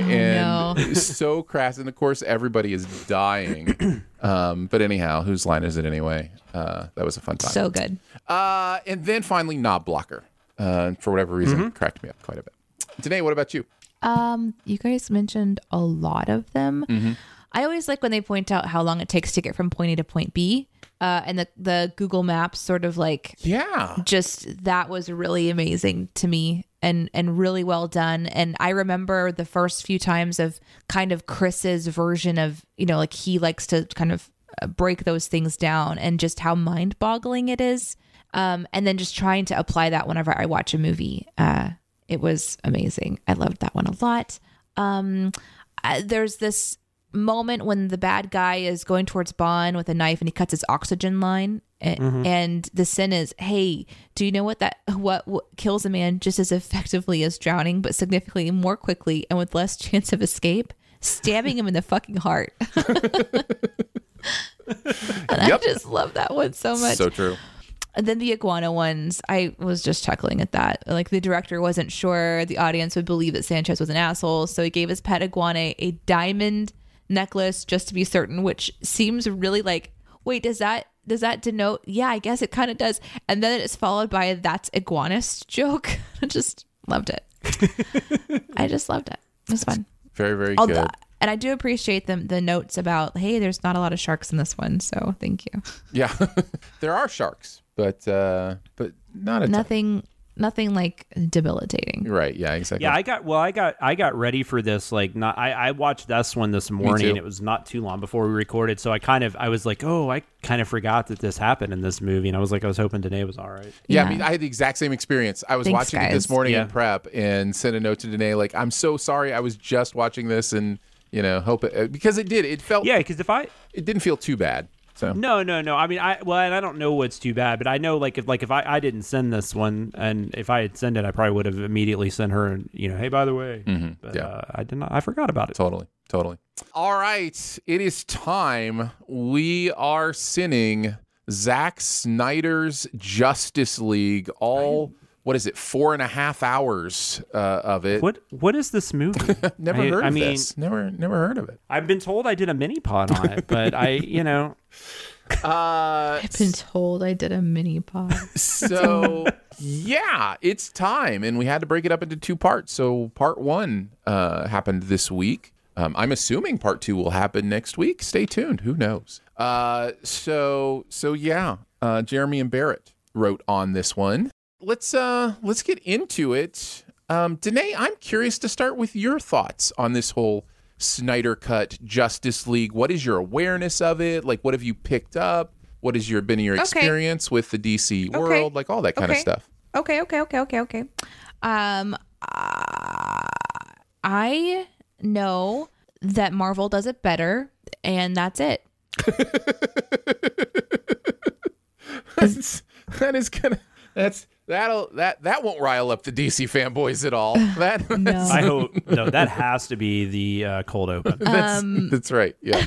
So crass. And of course, everybody is dying. But anyhow, Whose Line Is It Anyway? That was a fun time. So good. And then finally, Knob Blocker. For whatever reason, it cracked me up quite a bit. Danae, what about you? You guys mentioned a lot of them. I always like when they point out how long it takes to get from point A to point B. And the Google Maps sort of like, just that was really amazing to me and really well done. And I remember the first few times of kind of Chris's version of, you know, like he likes to kind of break those things down and just how mind boggling it is. And then just trying to apply that whenever I watch a movie. It was amazing. I loved that one a lot. There's this moment when the bad guy is going towards Bond with a knife and he cuts his oxygen line and the sin is, hey, do you know what kills a man just as effectively as drowning, but significantly more quickly and with less chance of escape? Stabbing him in the fucking heart. And yep. I just love that one so much. So true. And then the iguana ones, I was just chuckling at that. Like, the director wasn't sure the audience would believe that Sanchez was an asshole, so he gave his pet iguana a diamond necklace just to be certain, which seems really like, wait, does that denote? Yeah, I guess it kind of does. And then it's followed by a "that's iguanist" joke. I just loved it. I just loved it. It was fun. Very, very good. And I do appreciate the notes about, hey, there's not a lot of sharks in this one, so thank you. Yeah, there are sharks, but not a nothing. Nothing like debilitating. Right. Yeah, exactly. Yeah, I got ready for this. Like, not, I watched this one this morning. It was not too long before we recorded. So I was like, oh, I kind of forgot that this happened in this movie. And I was hoping Danae was all right. Yeah. I mean, I had the exact same experience. I was watching it this morning in prep and sent a note to Danae. Like, I'm so sorry. I was just watching this and, hope it, because it did. It felt. Yeah. Because it didn't feel too bad. So. No. I mean, and I don't know what's too bad, but I know if I didn't send this one, and if I had sent it, I probably would have immediately sent her, and, hey, by the way, I did not. I forgot about it. Totally. All right, it is time. We are sending Zack Snyder's Justice League. All. What is it? 4.5 hours of it. What is this movie? Never heard of this. Never heard of it. I've been told I did a mini pod on it, but So yeah, it's time, and we had to break it up into two parts. So part one happened this week. I'm assuming part two will happen next week. Stay tuned. Who knows? Jeremy and Barrett wrote on this one. Let's get into it. Danae, I'm curious to start with your thoughts on this whole Snyder Cut Justice League. What is your awareness of it? Like, what have you picked up? What has been your experience with the DC world? Like all that kind of stuff. Okay. I know that Marvel does it better, and that's it. That won't rile up the DC fanboys at all. I hope no. That has to be the cold open. That's right. Yeah.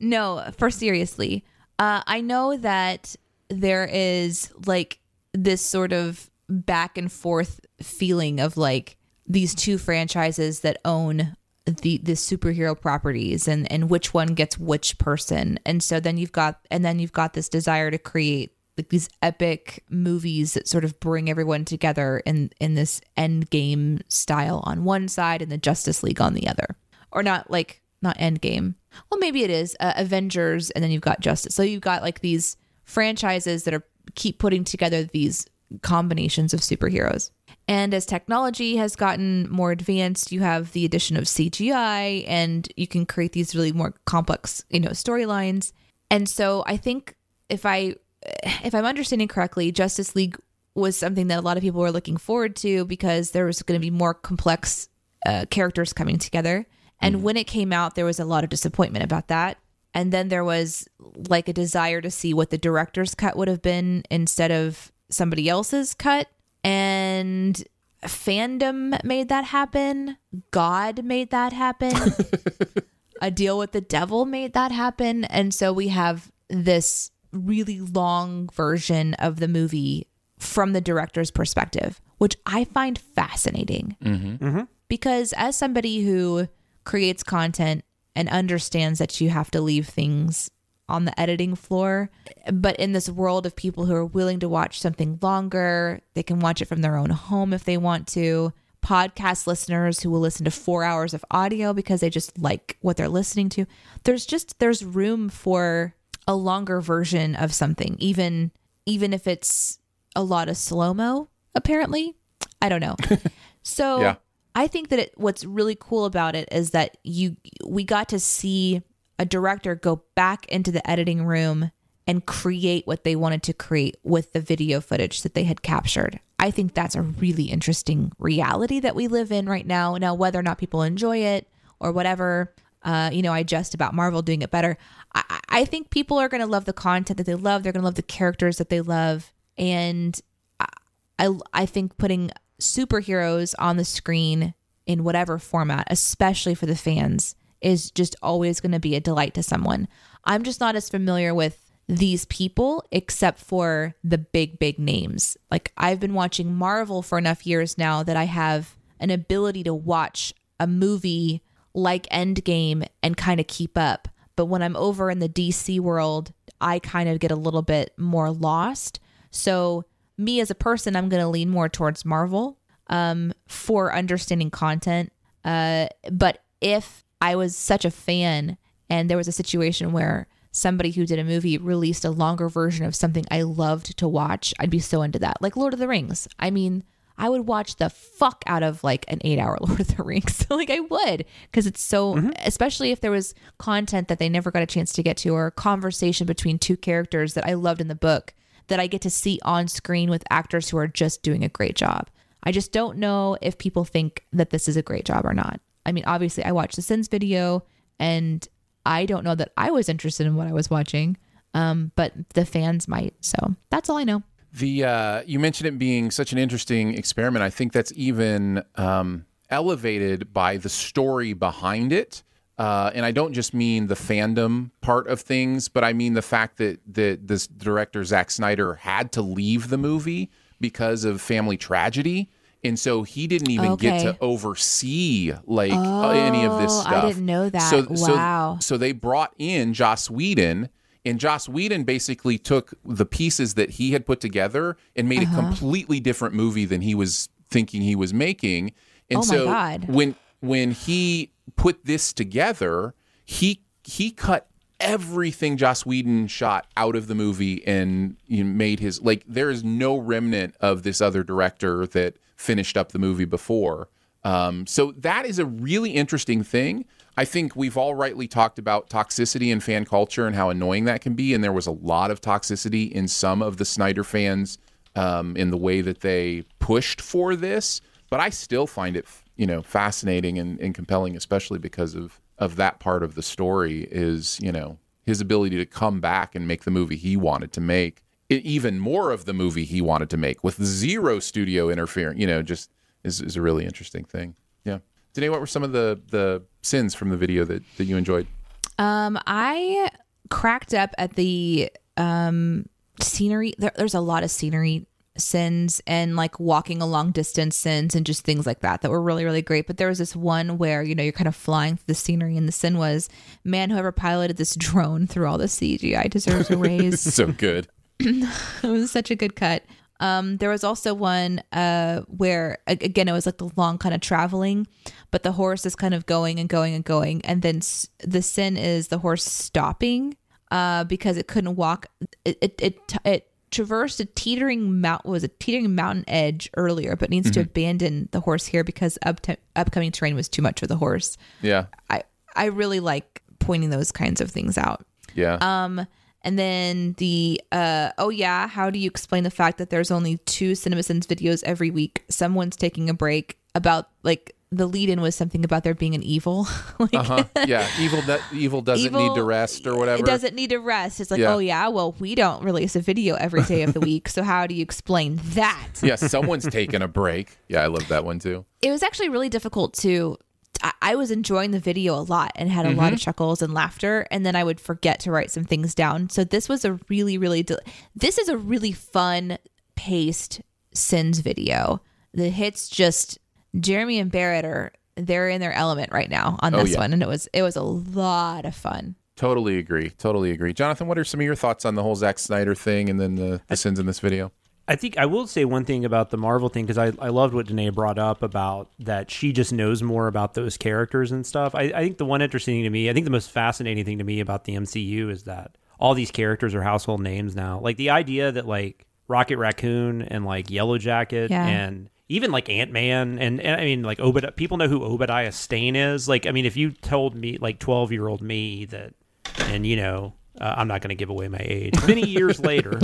No, for seriously, I know that there is like this sort of back and forth feeling of like these two franchises that own the superhero properties and which one gets which person, and so then you've got this desire to create. Like these epic movies that sort of bring everyone together in this Endgame style on one side and the Justice League on the other. Or not Endgame. Well, maybe it is Avengers, and then you've got Justice. So you've got like these franchises that keep putting together these combinations of superheroes. And as technology has gotten more advanced, you have the addition of CGI, and you can create these really more complex, storylines. And so I think if I'm understanding correctly, Justice League was something that a lot of people were looking forward to because there was going to be more complex characters coming together. And when it came out, there was a lot of disappointment about that. And then there was like a desire to see what the director's cut would have been instead of somebody else's cut. And fandom made that happen. God made that happen. A deal with the devil made that happen. And so we have this really long version of the movie from the director's perspective, which I find fascinating. Mm-hmm. Because as somebody who creates content and understands that you have to leave things on the editing floor, but in this world of people who are willing to watch something longer, they can watch it from their own home if they want to. Podcast listeners who will listen to 4 hours of audio because they just like what they're listening to. There's room for a longer version of something, even if it's a lot of slow-mo, apparently. I don't know. So yeah. I think that what's really cool about it is that we got to see a director go back into the editing room and create what they wanted to create with the video footage that they had captured. I think that's a really interesting reality that we live in right now. Now, whether or not people enjoy it or whatever, I jest about Marvel doing it better. I think people are going to love the content that they love. They're going to love the characters that they love. And I think putting superheroes on the screen in whatever format, especially for the fans, is just always going to be a delight to someone. I'm just not as familiar with these people except for the big names. Like, I've been watching Marvel for enough years now that I have an ability to watch a movie like Endgame and kind of keep up. But when I'm over in the DC world, I kind of get a little bit more lost. So me as a person, I'm going to lean more towards Marvel for understanding content. But if I was such a fan and there was a situation where somebody who did a movie released a longer version of something I loved to watch, I'd be so into that. Like Lord of the Rings. I mean, I would watch the fuck out of like an 8-hour Lord of the Rings. Like I would, because it's so, especially if there was content that they never got a chance to get to, or a conversation between two characters that I loved in the book that I get to see on screen with actors who are just doing a great job. I just don't know if people think that this is a great job or not. I mean, obviously I watched the Sins video and I don't know that I was interested in what I was watching, but the fans might. So that's all I know. The you mentioned it being such an interesting experiment. I think that's even elevated by the story behind it. And I don't just mean the fandom part of things, but I mean the fact that this director, Zack Snyder, had to leave the movie because of family tragedy. And so he didn't even get to oversee any of this stuff. I didn't know that. So they brought in Joss Whedon, and Joss Whedon basically took the pieces that he had put together and made a completely different movie than he was thinking he was making. And so my God. When he put this together, he cut everything Joss Whedon shot out of the movie and made his, there is no remnant of this other director that finished up the movie before. So that is a really interesting thing. I think we've all rightly talked about toxicity in fan culture and how annoying that can be. And there was a lot of toxicity in some of the Snyder fans in the way that they pushed for this. But I still find it, fascinating and compelling, especially because of that part of the story is, his ability to come back and make the movie he wanted to make, even more of the movie he wanted to make with zero studio interference, just is a really interesting thing. Yeah. Danae, what were some of the sins from the video that you enjoyed? I cracked up at the scenery. There's a lot of scenery sins and walking a long distance sins and just things like that were really, really great. But there was this one where, you're kind of flying through the scenery, and the sin was, man, whoever piloted this drone through all the CGI deserves a raise. So good. It was such a good cut. There was also one where, again, it was the long kind of traveling, but the horse is kind of going and going and going. And then the sin is the horse stopping because it couldn't walk. It traversed a teetering mountain, edge earlier, but needs to abandon the horse here because upcoming terrain was too much for the horse. Yeah. I really like pointing those kinds of things out. Yeah. And then the, how do you explain the fact that there's only 2 CinemaSins videos every week? Someone's taking a break about, the lead-in was something about there being an evil. Yeah, evil doesn't need to rest or whatever. It doesn't need to rest. It's we don't release a video every day of the week, so how do you explain that? Yeah, someone's taking a break. Yeah, I love that one, too. It was actually really difficult to... I was enjoying the video a lot and had a lot of chuckles and laughter, and then I would forget to write some things down. So this was a really, really this is a really fun paced sins video. The hits, just Jeremy and Barrett they're in their element right now on this one, and it was a lot of fun. Totally agree. Jonathan, what are some of your thoughts on the whole Zack Snyder thing and then the sins in this video? I think I will say one thing about the Marvel thing, because I loved what Danae brought up about that she just knows more about those characters and stuff. I think the one interesting thing to me, I think the most fascinating thing to me about the MCU is that all these characters are household names now. Like the idea that Rocket Raccoon and Yellow Jacket and even Ant-Man and I mean Obadiah, people know who Obadiah Stane is. If you told me 12-year-old me that, and I'm not going to give away my age. Many years later.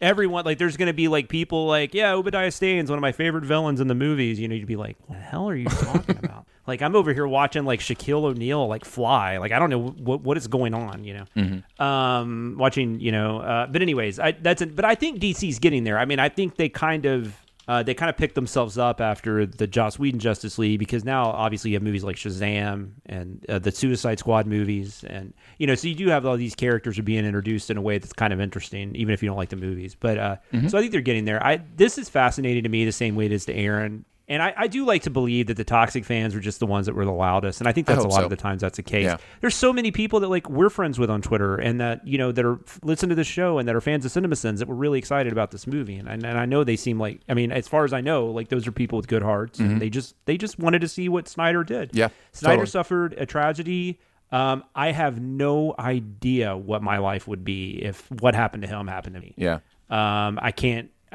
Everyone, there's going to be, people Obadiah Stane's one of my favorite villains in the movies. You'd be what the hell are you talking about? I'm over here watching, Shaquille O'Neal, fly. I don't know what is going on, watching, but anyways, I think DC's getting there. I mean, I think they kind of They kind of picked themselves up after the Joss Whedon Justice League, because now obviously you have movies like Shazam and the Suicide Squad movies, and you know, so you do have all these characters are being introduced in a way that's kind of interesting, even if you don't like the movies. But so I think they're getting there. This is fascinating to me, the same way it is to Aaron. And I do like to believe that the toxic fans were just the ones that were the loudest. And I think that's a lot of the times that's the case. Yeah. There's so many people that like we're friends with on Twitter and that, you know, that are listen to the show and that are fans of CinemaSins that were really excited about this movie. And I know they seem like, I mean, as far as I know, like those are people with good hearts. Mm-hmm. And they just wanted to see what Snyder did. Yeah, Snyder suffered a tragedy. I have no idea what my life would be if what happened to him happened to me. Yeah.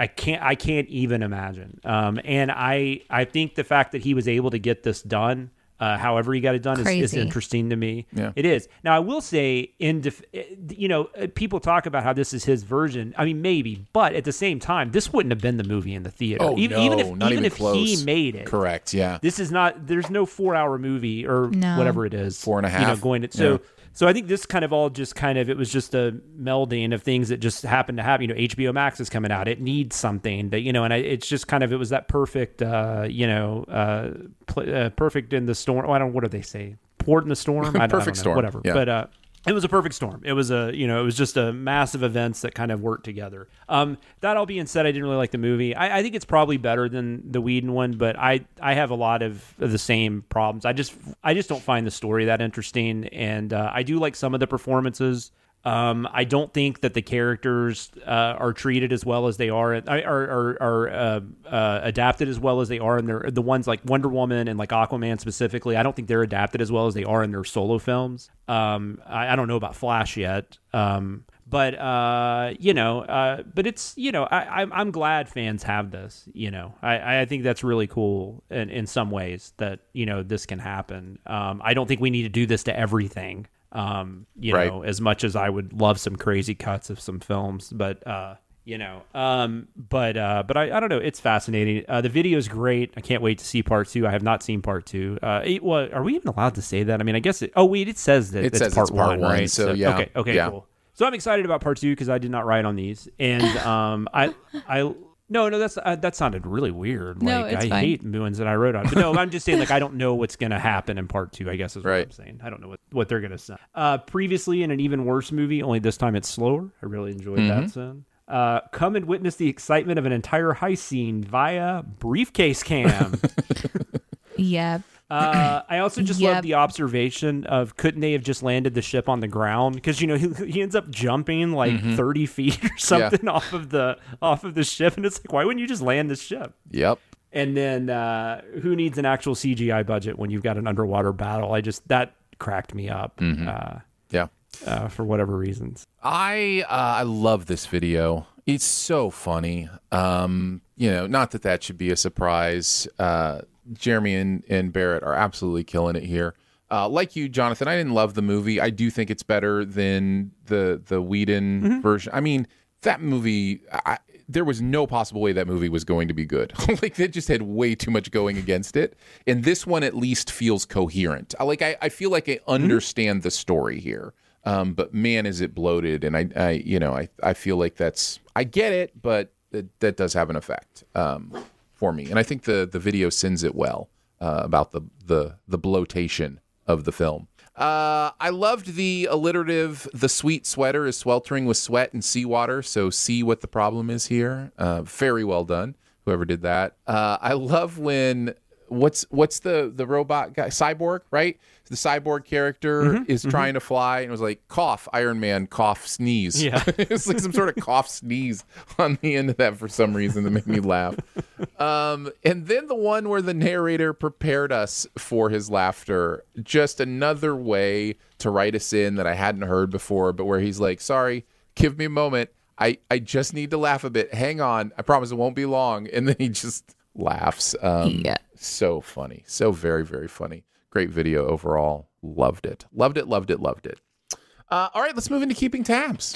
I can't even imagine. And I think the fact that he was able to get this done, however he got it done, is interesting to me. Yeah. It is. Now, I will say, people talk about how this is his version. I mean, maybe, but at the same time, this wouldn't have been the movie in the theater. Oh, even if close. He made it. Correct. Yeah. This is not. There's no 4-hour movie or whatever it is. 4.5. So I think this kind of all just kind of, it was just a melding of things that just happened to happen. You know, HBO Max is coming out. It needs something that, you know, and it's just kind of, it was that perfect, perfect in the storm. Oh, I don't know. What do they say? Poured in the storm? Perfect storm. Whatever. Yeah. But it was a perfect storm. It was it was just a massive events that kind of worked together. That all being said, I didn't really like the movie. I think it's probably better than the Whedon one, but I have a lot of the same problems. I just don't find the story that interesting, and I do like some of the performances. I don't think that the characters are treated as well as they are adapted as well as they are in their, the ones like Wonder Woman and like Aquaman specifically. I don't think they're adapted as well as they are in their solo films. I don't know about Flash yet. But it's, you know, I'm glad fans have this, you know, I think that's really cool in some ways that, you know, this can happen. I don't think we need to do this to everything. You know, as much as I would love some crazy cuts of some films, but I don't know. It's fascinating. The video is great. I can't wait to see part 2. I have not seen part 2. Are we even allowed to say that? I mean, I guess it says that it's part one, right? So yeah. Okay, yeah. Cool. So I'm excited about part 2 because I did not write on these. And, No, that sounded really weird. No, like, I hate moons that I wrote on. But no, I'm just saying, like, I don't know what's going to happen in part 2, I guess is what I'm saying. I don't know what they're going to say. Previously in an even worse movie, only this time it's slower. I really enjoyed that scene. Come and witness the excitement of an entire heist scene via briefcase cam. Yep. I also just love the observation of, couldn't they have just landed the ship on the ground? Because, you know, he ends up jumping like 30 feet or something off of the ship, and it's like, why wouldn't you just land the ship? Yep. And then who needs an actual CGI budget when you've got an underwater battle? That cracked me up. For whatever reasons. I love this video. It's so funny. You know, not that should be a surprise. Jeremy and Barrett are absolutely killing it here. Like you, Jonathan, I didn't love the movie. I do think it's better than the Whedon version. I mean, that movie, there was no possible way that movie was going to be good. Like, they just had way too much going against it. And this one at least feels coherent. I feel like I understand the story here. But man, is it bloated. And I feel like I get it, but that does have an effect. For me, and I think the video sins it well about the bloatation of the film. I loved the alliterative, the sweet sweater is sweltering with sweat and seawater, so see what the problem is here. Very well done, whoever did that. I love when what's the robot guy, Cyborg, right? The Cyborg character is trying to fly, and it was like, cough, Iron Man, cough, sneeze. Yeah. It's like some sort of cough, sneeze on the end of that for some reason that made me laugh. And then the one where the narrator prepared us for his laughter, just another way to write us in that I hadn't heard before, but where he's like, sorry, give me a moment. I just need to laugh a bit. Hang on. I promise it won't be long. And then he just laughs. So funny. So very, very funny. Great video overall. Loved it. Loved it, loved it, loved it. All right, let's move into keeping tabs.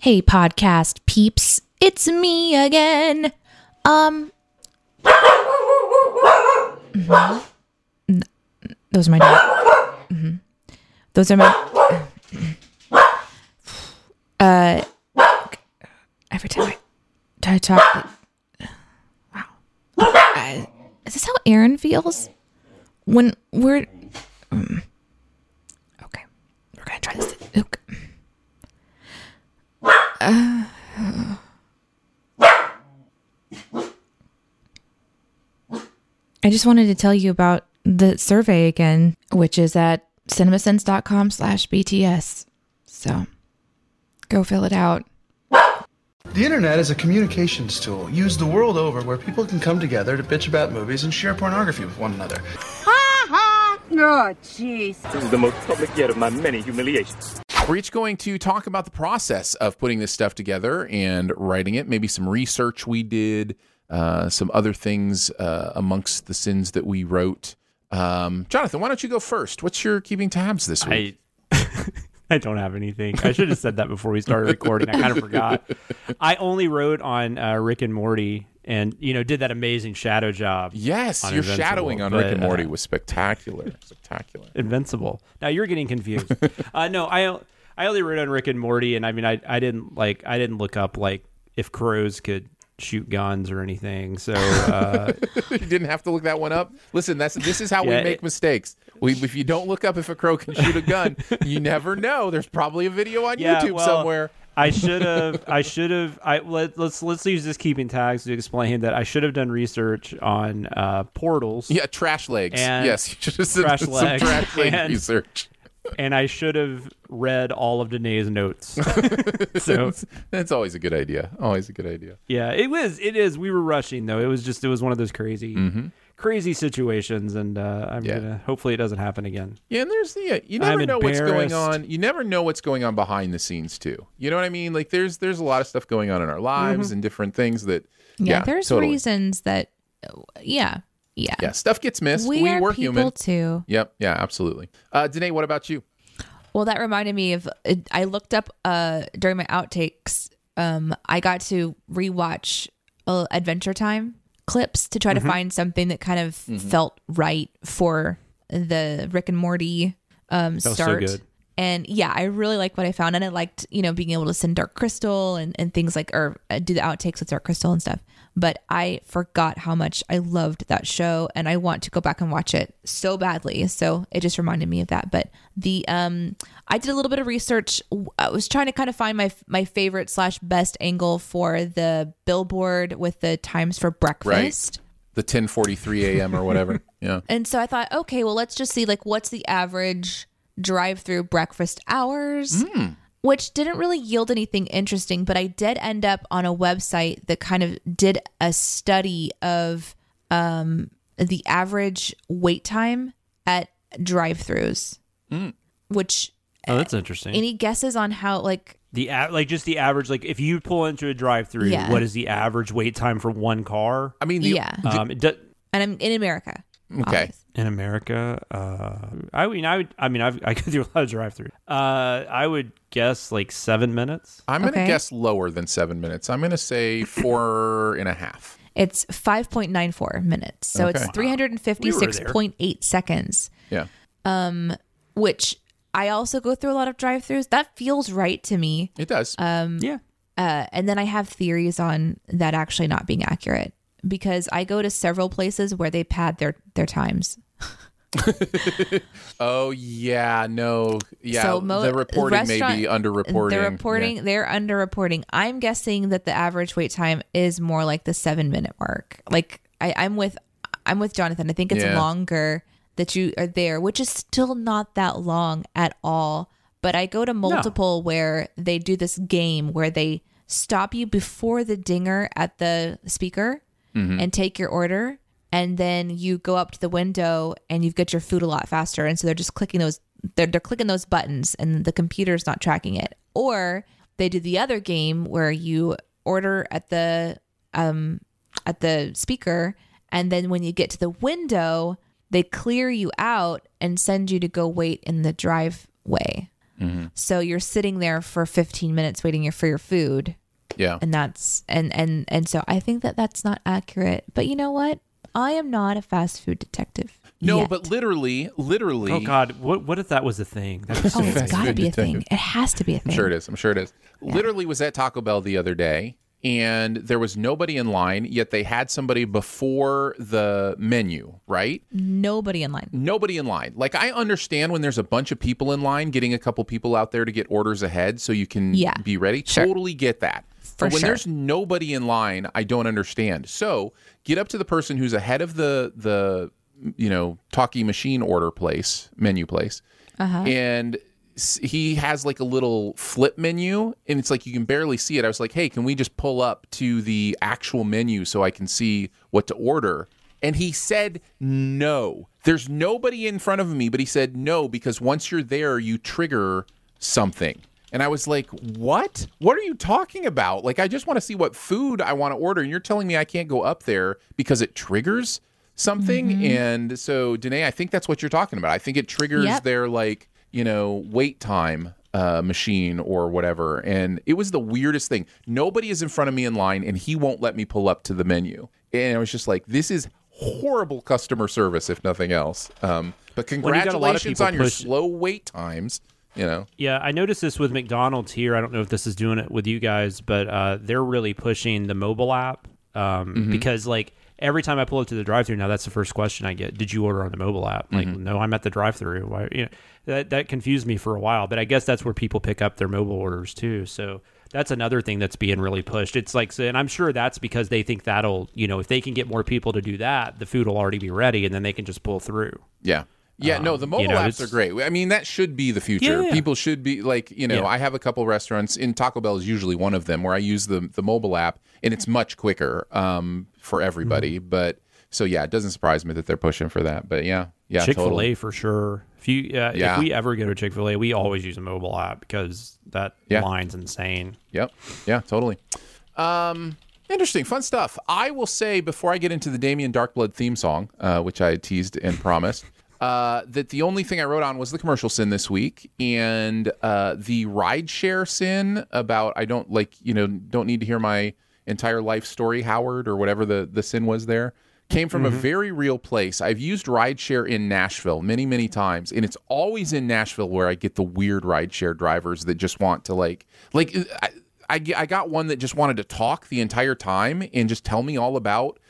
Hey, podcast peeps, it's me again. Mm-hmm. Those are my dogs. Mm-hmm. Those are my... Every time I talk... Wow. Is this how Aaron feels? When we're... Okay. We're going to try this. Okay. I just wanted to tell you about the survey again, which is at cinemasins.com/BTS. So go fill it out. The internet is a communications tool used the world over where people can come together to bitch about movies and share pornography with one another. Ha ha! Oh, jeez. This is the most public yet of my many humiliations. We're each going to talk about the process of putting this stuff together and writing it, maybe some research we did, some other things amongst the sins that we wrote. Jonathan, why don't you go first? What's your keeping tabs this week? I don't have anything. I should have said that before we started recording. I kind of forgot. I only wrote on Rick and Morty and, you know, did that amazing shadow job. Yes, your Invincible, shadowing on Rick and Morty was spectacular. Spectacular. Invincible. Now you're getting confused. I only wrote on Rick and Morty, and I mean, I didn't look up like if crows could shoot guns or anything. So you didn't have to look that one up. Listen, this is how we make mistakes. If you don't look up if a crow can shoot a gun, you never know. There's probably a video on YouTube somewhere. I should have. Let's use this keeping tags to explain that I should have done research on portals. Yeah, trash legs. And yes, just trash legs. Some trash leg research. And I should have read all of Danae's notes. So that's always a good idea. Always a good idea. Yeah, it was. It is. We were rushing though. It was one of those crazy, crazy situations. And hopefully it doesn't happen again. Yeah, and there's you never know what's going on. You never know what's going on behind the scenes too. You know what I mean? Like there's a lot of stuff going on in our lives and different things that. Yeah, there's totally reasons that. Yeah. Yeah. Yeah. Stuff gets missed. We were human too. Yep. Yeah. Absolutely. Danae, what about you? Well, that reminded me of I looked up during my outtakes. I got to rewatch Adventure Time clips to try to find something that kind of felt right for the Rick and Morty start. So good. And yeah, I really like what I found, and I liked being able to send Dark Crystal and things like do the outtakes with Dark Crystal and stuff. But I forgot how much I loved that show, and I want to go back and watch it so badly. So it just reminded me of that. But I did a little bit of research. I was trying to kind of find my favorite / best angle for the billboard with the times for breakfast. Right. The 10:43 a.m. or whatever. Yeah. And so I thought, okay, well, let's just see like what's the average drive-through breakfast hours. Mm. Which didn't really yield anything interesting, but I did end up on a website that kind of did a study of the average wait time at drive-thrus. Mm. Which... Oh, that's interesting. Any guesses on how, like, The average, if you pull into a drive-thru, what is the average wait time for one car? I mean, in America. Okay. Always. In America, I could do a lot of drive-thru. I would guess 7 minutes. I'm going to guess lower than 7 minutes. I'm going to say 4.5. It's 5.94 minutes. So it's 356.8 seconds. Yeah. Which I also go through a lot of drive-thrus. That feels right to me. It does. And then I have theories on that actually not being accurate, because I go to several places where they pad their times. Oh yeah, no, yeah. So the reporting may be underreporting. They're underreporting. I'm guessing that the average wait time is more like the 7 minute mark. I'm with Jonathan. I think it's longer that you are there, which is still not that long at all. But I go to multiple where they do this game where they stop you before the dinger at the speaker and take your order. And then you go up to the window and you get your food a lot faster. And so they're just clicking those, they're clicking those buttons and the computer's not tracking it. Or they do the other game where you order at the speaker. And then when you get to the window, they clear you out and send you to go wait in the driveway. Mm-hmm. So you're sitting there for 15 minutes waiting for your food. Yeah. And that's, and so I think that that's not accurate, but you know what? I am not a fast food detective. No, yet. But literally. Oh God, what if that was a thing? That was it's gotta be a thing. It has to be a thing. I'm sure it is. Yeah. Literally was at Taco Bell the other day and there was nobody in line, yet they had somebody before the menu, right? Nobody in line. I understand when there's a bunch of people in line, getting a couple people out there to get orders ahead so you can be ready. Sure. Totally get that. But when there's nobody in line, I don't understand. So get up to the person who's ahead of the talkie machine menu place, and he has a little flip menu, and it's you can barely see it. I was like, hey, can we just pull up to the actual menu so I can see what to order? And he said no. There's nobody in front of me, but he said no because once you're there, you trigger something. And I was like, what? What are you talking about? I just want to see what food I want to order. And you're telling me I can't go up there because it triggers something? Mm-hmm. And so, Danae, I think that's what you're talking about. I think it triggers their, wait time machine or whatever. And it was the weirdest thing. Nobody is in front of me in line, and he won't let me pull up to the menu. And I was just like, this is horrible customer service, if nothing else. But congratulations on your slow wait times. Yeah, I noticed this with McDonald's here. I don't know if this is doing it with you guys, but they're really pushing the mobile app because every time I pull up to the drive-thru now, that's the first question I get. Did you order on the mobile app? No, I'm at the drive-thru. Why? That confused me for a while, but I guess that's where people pick up their mobile orders too. So that's another thing that's being really pushed. It's and I'm sure that's because they think that'll, if they can get more people to do that, the food will already be ready, and then they can just pull through. Yeah. Yeah, no, the mobile apps are great. I mean, that should be the future. Yeah. People should be I have a couple restaurants, and Taco Bell is usually one of them, where I use the mobile app, and it's much quicker for everybody. Mm-hmm. But so, yeah, it doesn't surprise me that they're pushing for that. But yeah, Chick-fil-A totally. For sure. If we ever go to Chick-fil-A, we always use a mobile app because that line's insane. Yep. Yeah, totally. Interesting, fun stuff. I will say before I get into the Damien Darkblood theme song, which I teased and promised. That the only thing I wrote on was the commercial sin this week, and the rideshare sin about don't need to hear my entire life story, Howard, or whatever the sin was there, came from a very real place. I've used rideshare in Nashville many, many times, and it's always in Nashville where I get the weird rideshare drivers that just want to I got one that just wanted to talk the entire time and just tell me all about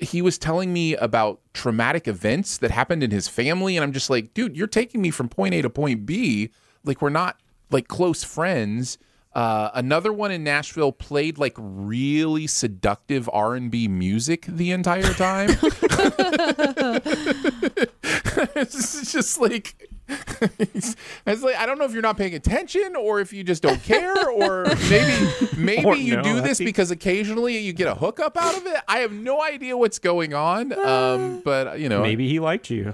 he was telling me about traumatic events that happened in his family. And I'm just like, dude, you're taking me from point A to point B. We're not close friends. Another one in Nashville played really seductive R&B music the entire time. It's just It's like, I don't know if you're not paying attention or if you just don't care, or maybe or you do this because occasionally you get a hookup out of it. I have no idea what's going on. But you know, maybe he liked you.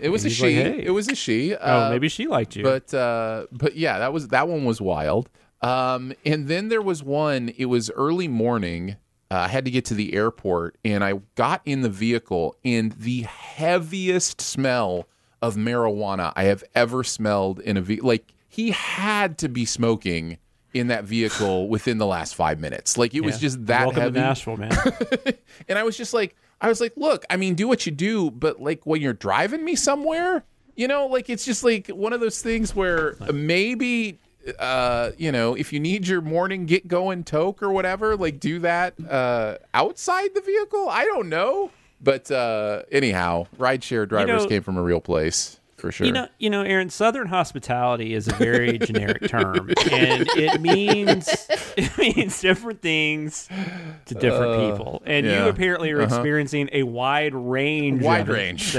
It was a she. Like, hey. It was a she. Oh, maybe she liked you. But yeah, that one was wild. And then there was one. It was early morning. I had to get to the airport, and I got in the vehicle, and the heaviest smell of marijuana I have ever smelled in a vehicle. Like, he had to be smoking in that vehicle within the last 5 minutes. Like, it was just that Welcome heavy. Welcome to Nashville, man. And I was like, look, I mean, do what you do, but like when you're driving me somewhere, you know, like it's just like one of those things where maybe, you know, if you need your morning get going toke or whatever, like do that outside the vehicle. I don't know. But anyhow, rideshare drivers came from a real place, for sure. You know, Aaron, Southern hospitality is a very generic term, and it means different things to different people. And you apparently are experiencing a wide range. Wide range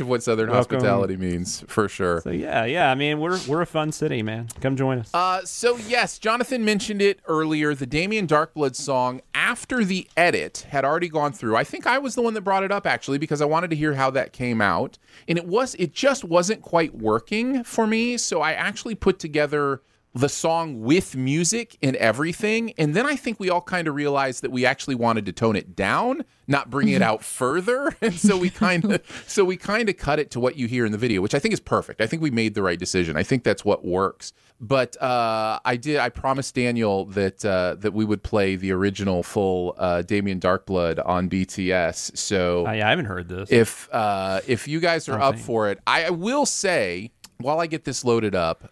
of what Southern hospitality means, for sure. So yeah. I mean, we're a fun city, man. Come join us. So yes, Jonathan mentioned it earlier. The Damien Darkblood song, after the edit had already gone through. I think I was the one that brought it up, actually, because I wanted to hear how that came out. And it just wasn't quite working for me. So I actually put together the song with music and everything. And then I think we all kind of realized that we actually wanted to tone it down, not bring it out further. And so we kind of cut it to what you hear in the video, which I think is perfect. I think we made the right decision. I think that's what works. But I promised Daniel that we would play the original full Damien Darkblood on BTS. So I haven't heard this. If you guys are up for it, I will say, while I get this loaded up,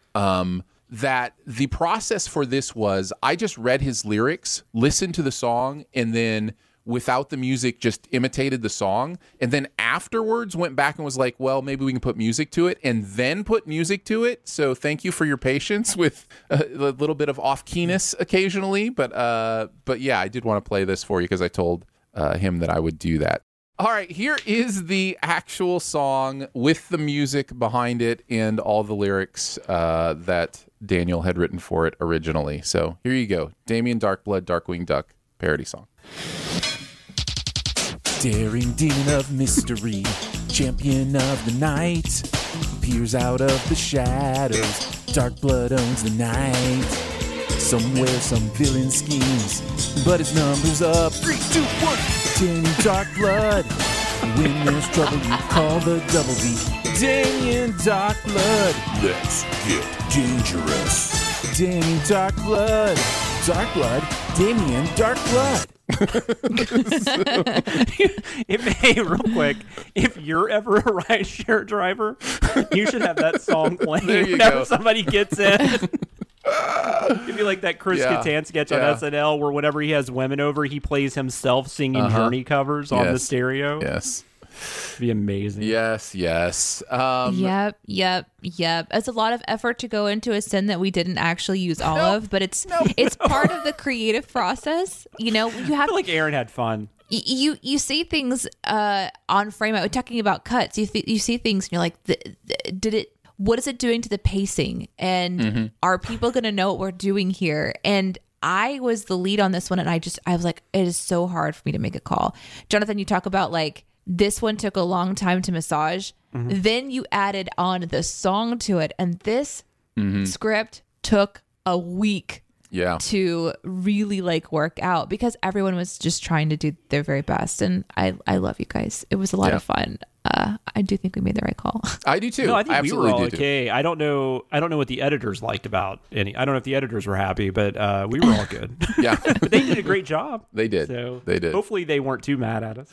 that the process for this was I just read his lyrics, listened to the song, and then without the music just imitated the song, and then afterwards went back and was like, well, maybe we can put music to it, and then put music to it. So thank you for your patience with a little bit of off-keyness occasionally, but yeah, I did want to play this for you because I told him that I would do that. All right, here is the actual song with the music behind it and all the lyrics that Daniel had written for it originally. So here you go. Damien Darkblood, Darkwing Duck parody song. Daring demon of mystery, champion of the night, peers out of the shadows, Darkblood owns the night. Somewhere some villain schemes, but his number's up. 3, 2, 1. Damien Darkblood, when there's trouble you call the double D. Damien Darkblood, let's get dangerous. Damien Darkblood, Darkblood, Damien Darkblood. Hey, real quick, if you're ever a rideshare driver, you should have that song playing whenever somebody gets in. It'd be like that Chris Kattan sketch on SNL where whenever he has women over, he plays himself singing Journey covers on the stereo. Yes. It'd be amazing. Yes. Yep. It's a lot of effort to go into a sin that we didn't actually use all of, but it's part of the creative process. You know, you have. I feel like Aaron had fun. You see things on frame. I was talking about cuts. You see things and you're like, did it? What is it doing to the pacing? And are people going to know what we're doing here? And I was the lead on this one, and I was like, it is so hard for me to make a call. Jonathan, you talk about like. This one took a long time to massage. Then you added on the song to it. And this script took a week to really like work out because everyone was just trying to do their very best. And I love you guys. It was a lot of fun. I do think we made the right call. I do too. No, I think we were all okay. Too. I don't know what the editors liked about any. I don't know if the editors were happy, but we were all good. Yeah, but they did a great job. They did. So they did. Hopefully, they weren't too mad at us.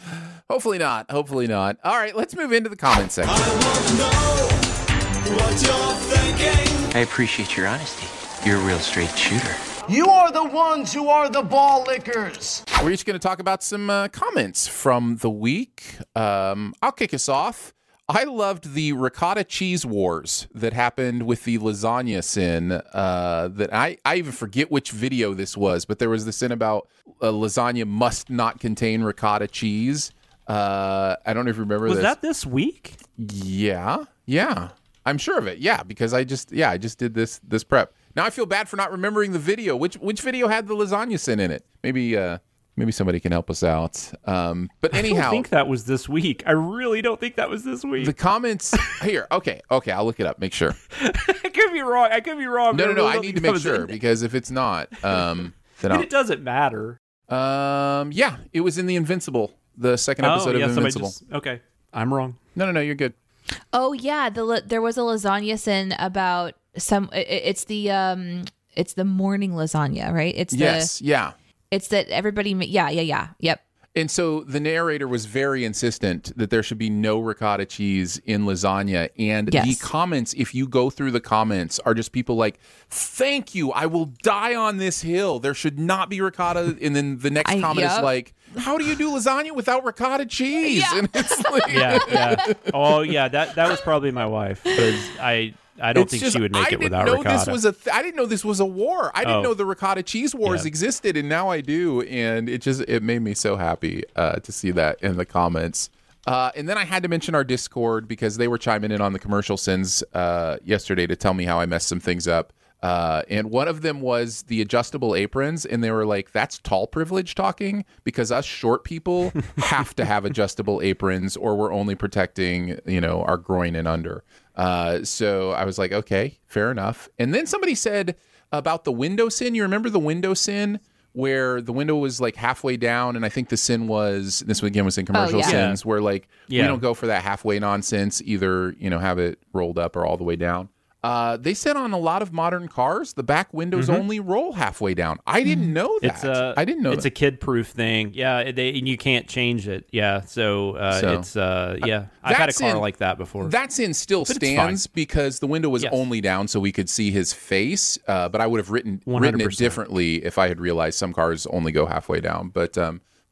Hopefully not. All right, let's move into the comment section. I want to know what you're thinking. I appreciate your honesty. You're a real straight shooter. You are the ones who are the ball lickers. We're each going to talk about some comments from the week. I'll kick us off. I loved the ricotta cheese wars that happened with the lasagna sin. That I even forget which video this was, but there was the sin about lasagna must not contain ricotta cheese. I don't know if you remember this. Was that this week? Yeah. I'm sure of it. Yeah, because I just did this prep. Now I feel bad for not remembering the video. Which video had the lasagna sin in it? Maybe somebody can help us out. But anyhow, I don't think that was this week. I really don't think that was this week. The comments here. Okay, I'll look it up. Make sure. I could be wrong. No. I need to make sure, because if it's not, then it doesn't matter. Yeah, it was in the Invincible, the second episode of Invincible. Okay, I'm wrong. No, you're good. Oh yeah, there was a lasagna sin about some. It's the morning lasagna, right? Yes. It's that everybody, yep. And so the narrator was very insistent that there should be no ricotta cheese in lasagna. And yes. The comments, if you go through the comments, are just people like, thank you, I will die on this hill. There should not be ricotta. And then the next comment is like, how do you do lasagna without ricotta cheese? Yeah. And it's like... yeah. Oh, yeah, that was probably my wife. I don't think she would make it without ricotta. I didn't know this was a war. I didn't know the ricotta cheese wars existed, and now I do. And it made me so happy to see that in the comments. And then I had to mention our Discord, because they were chiming in on the Commercial Sins yesterday to tell me how I messed some things up. And one of them was the adjustable aprons, and they were like, that's tall privilege talking, because us short people have to have adjustable aprons, or we're only protecting, our groin and under. So I was like, okay, fair enough. And then somebody said about the window sin. You remember the window sin where the window was like halfway down, and I think the sin was, this again was in Commercial Sins, where like we don't go for that halfway nonsense, either, have it rolled up or all the way down. They said on a lot of modern cars, the back windows only roll halfway down. I didn't know that. It's a kid-proof thing. Yeah, and you can't change it. Yeah, so it's I've had a car like that before. That sin still stands because the window was only down, so we could see his face. But I would have written it differently if I had realized some cars only go halfway down. But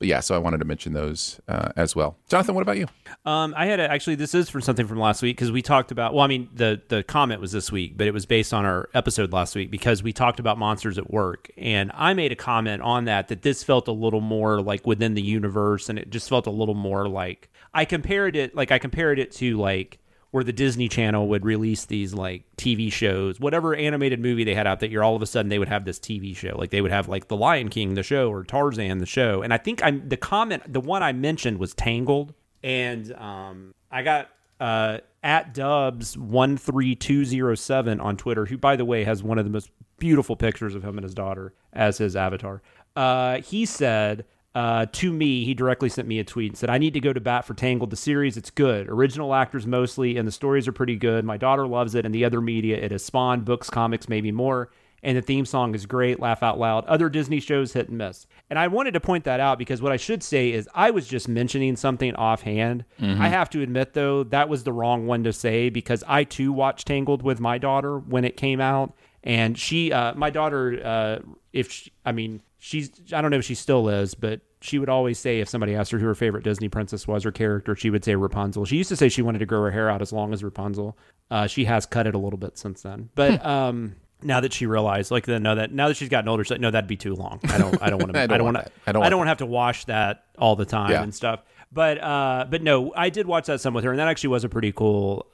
yeah, so I wanted to mention those as well. Jonathan, what about you? I had this is from something from last week, because we talked about, the comment was this week, but it was based on our episode last week, because we talked about monsters at work. And I made a comment on that this felt a little more like within the universe, and it just felt a little more like, I compared it to like where the Disney Channel would release these like TV shows, whatever animated movie they had out that year, all of a sudden they would have this TV show. Like they would have like The Lion King, the show, or Tarzan, the show. And I think the one I mentioned was Tangled. And I got at Dubs13207 on Twitter, who, by the way, has one of the most beautiful pictures of him and his daughter as his avatar. He said... to me, he directly sent me a tweet and said, I need to go to bat for Tangled, the series. It's good. Original actors mostly, and the stories are pretty good. My daughter loves it, and the other media it has spawned, books, comics, maybe more. And the theme song is great, laugh out loud. Other Disney shows hit and miss. And I wanted to point that out, because what I should say is I was just mentioning something offhand. Mm-hmm. I have to admit, though, that was the wrong one to say, because I, too, watched Tangled with my daughter when it came out. And she, my daughter, I don't know if she still is, but she would always say, if somebody asked her who her favorite Disney princess was or character, she would say Rapunzel. She used to say she wanted to grow her hair out as long as Rapunzel. She has cut it a little bit since then. But now that she realized, now that she's gotten older, she's like, no, that'd be too long. I don't want to. I don't want to have to wash that all the time and stuff. But no, I did watch that some with her, and that actually was a pretty cool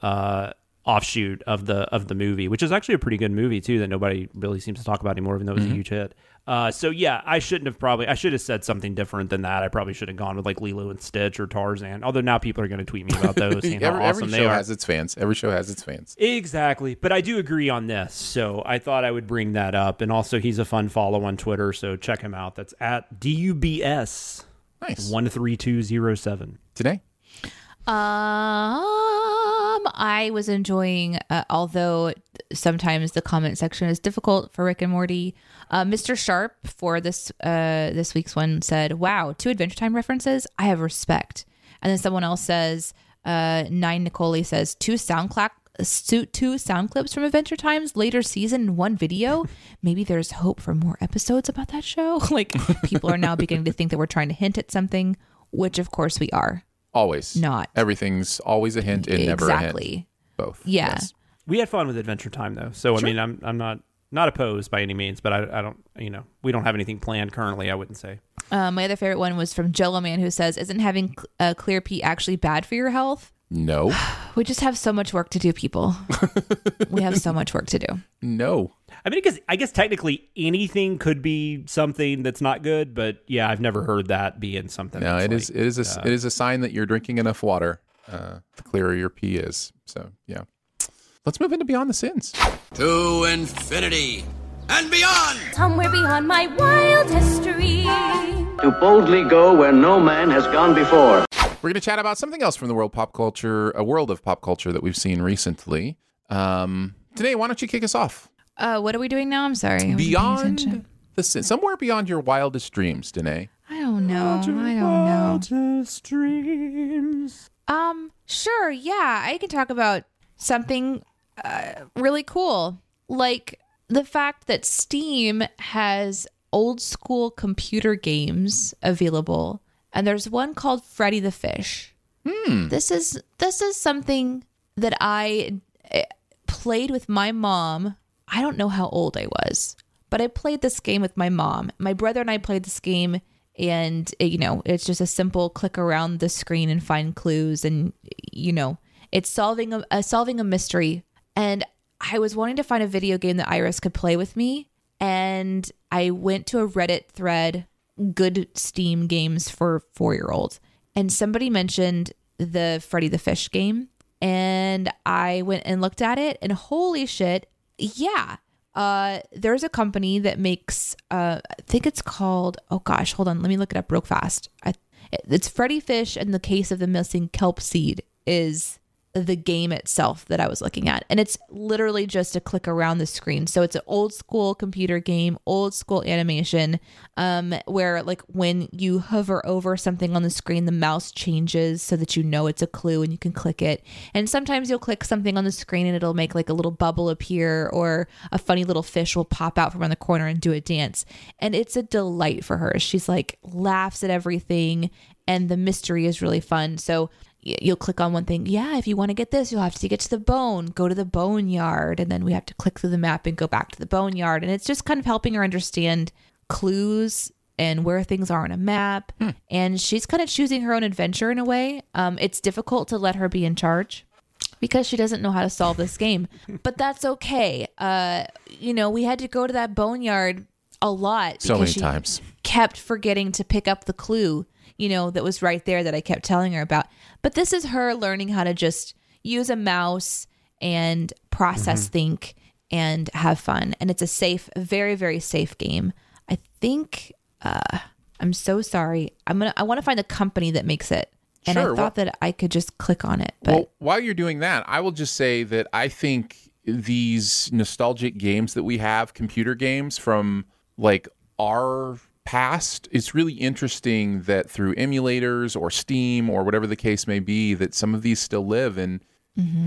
offshoot of the movie, which is actually a pretty good movie too that nobody really seems to talk about anymore, even though it was a huge hit. So yeah, I should have said something different than that. I probably should have gone with like Lilo and Stitch or Tarzan. Although now people are going to tweet me about those. Every show has its fans. Exactly. But I do agree on this. So I thought I would bring that up. And also, he's a fun follow on Twitter. So check him out. That's at DUBS. Nice. 13207. Today. I was enjoying, although sometimes the comment section is difficult for Rick and Morty. Mr. Sharp for this week's one said, "Wow, 2 Adventure Time references. I have respect." And then someone else says, "Nine Nicole says 2 sound clips from Adventure Time's later season, 1 video. Maybe there's hope for more episodes about that show." Like, people are now beginning to think that we're trying to hint at something, which of course we are. Always. Not. Everything's always a hint and never a hint. Both. Yeah. Yes. We had fun with Adventure Time, though. So, sure. I mean, I'm not opposed by any means, but I don't, we don't have anything planned currently, I wouldn't say. My other favorite one was from Jello Man, who says, isn't having clear pee actually bad for your health? No. We just have so much work to do, people. We have so much work to do. No. I mean, I guess technically anything could be something that's not good, but yeah, I've never heard that being something. No, it is a sign that you're drinking enough water. The clearer your pee is. So yeah. Let's move into Beyond the Sins. To infinity and beyond. Somewhere beyond my wild history. To boldly go where no man has gone before. We're going to chat about something else from the world of pop culture that we've seen recently. Today, why don't you kick us off? What are we doing now? I'm sorry. Beyond the Sins. Somewhere beyond your wildest dreams, Danae. I don't know. Wildest dreams. Sure. Yeah. I can talk about something really cool. Like the fact that Steam has old school computer games available. And there's one called Freddi the Fish. This is something that I played with my mom. I don't know how old I was, but I played this game with my mom. My brother and I played this game, and it's just a simple click around the screen and find clues, and it's solving a mystery. And I was wanting to find a video game that Iris could play with me, and I went to a Reddit thread. Good Steam games for 4-year-olds, and somebody mentioned the Freddi the Fish game, and I went and looked at it, and holy shit, yeah. There's a company that makes I think it's called, oh gosh, hold on, let me look it up real fast. It's Freddi Fish, and the case of the missing kelp seed is the game itself that I was looking at, and it's literally just a click around the screen. So it's an old school computer game, old school animation, where like when you hover over something on the screen, the mouse changes so that it's a clue and you can click it. And sometimes you'll click something on the screen and it'll make like a little bubble appear, or a funny little fish will pop out from around the corner and do a dance. And it's a delight for her. She's like laughs at everything, and the mystery is really fun. So you'll click on one thing. Yeah, if you want to get this, you'll have to get to the bone, go to the bone yard. And then we have to click through the map and go back to the bone yard. And it's just kind of helping her understand clues and where things are on a map. Hmm. And she's kind of choosing her own adventure in a way. It's difficult to let her be in charge because she doesn't know how to solve this game, but that's okay. We had to go to that bone yard a lot. So many times. Kept forgetting to pick up the clue. That was right there that I kept telling her about. But this is her learning how to just use a mouse and process, think, and have fun. And it's a safe, very, very safe game. I think, I'm so sorry. I want to find a company that makes it. And sure, I thought that I could just click on it. But while you're doing that, I will just say that I think these nostalgic games that we have, computer games from like our past, it's really interesting that through emulators or Steam or whatever the case may be, that some of these still live. And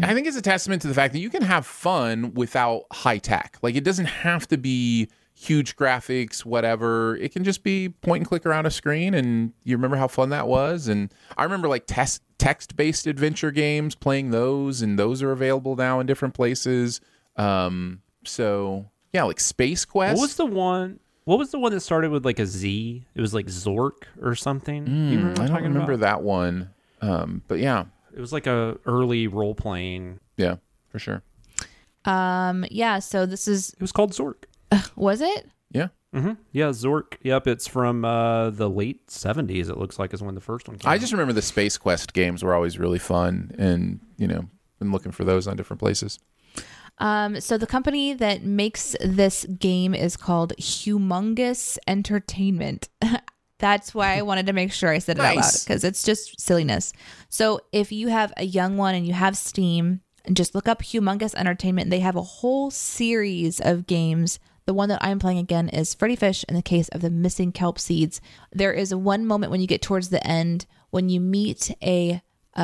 I think it's a testament to the fact that you can have fun without high tech. Like, it doesn't have to be huge graphics, whatever. It can just be point and click around a screen, and you remember how fun that was. And I remember like text-based adventure games, playing those, and those are available now in different places. So yeah, like Space Quest. What was the one that started with like a Z? It was like Zork or something. I don't remember that one. But yeah. It was like a early role playing. Yeah, for sure. Yeah, so this is... It was called Zork. Was it? Yeah. Mm-hmm. Yeah, Zork. Yep, it's from the late 70s, it looks like, is when the first one came out. I just remember the Space Quest games were always really fun, and, been looking for those on different places. So the company that makes this game is called Humongous Entertainment. That's why I wanted to make sure I said it out loud, because it's just silliness. So if you have a young one and you have Steam, just look up Humongous Entertainment. They have a whole series of games. The one that I'm playing again is Freddi Fish and the Case of the Missing Kelp Seeds. There is one moment when you get towards the end when you meet a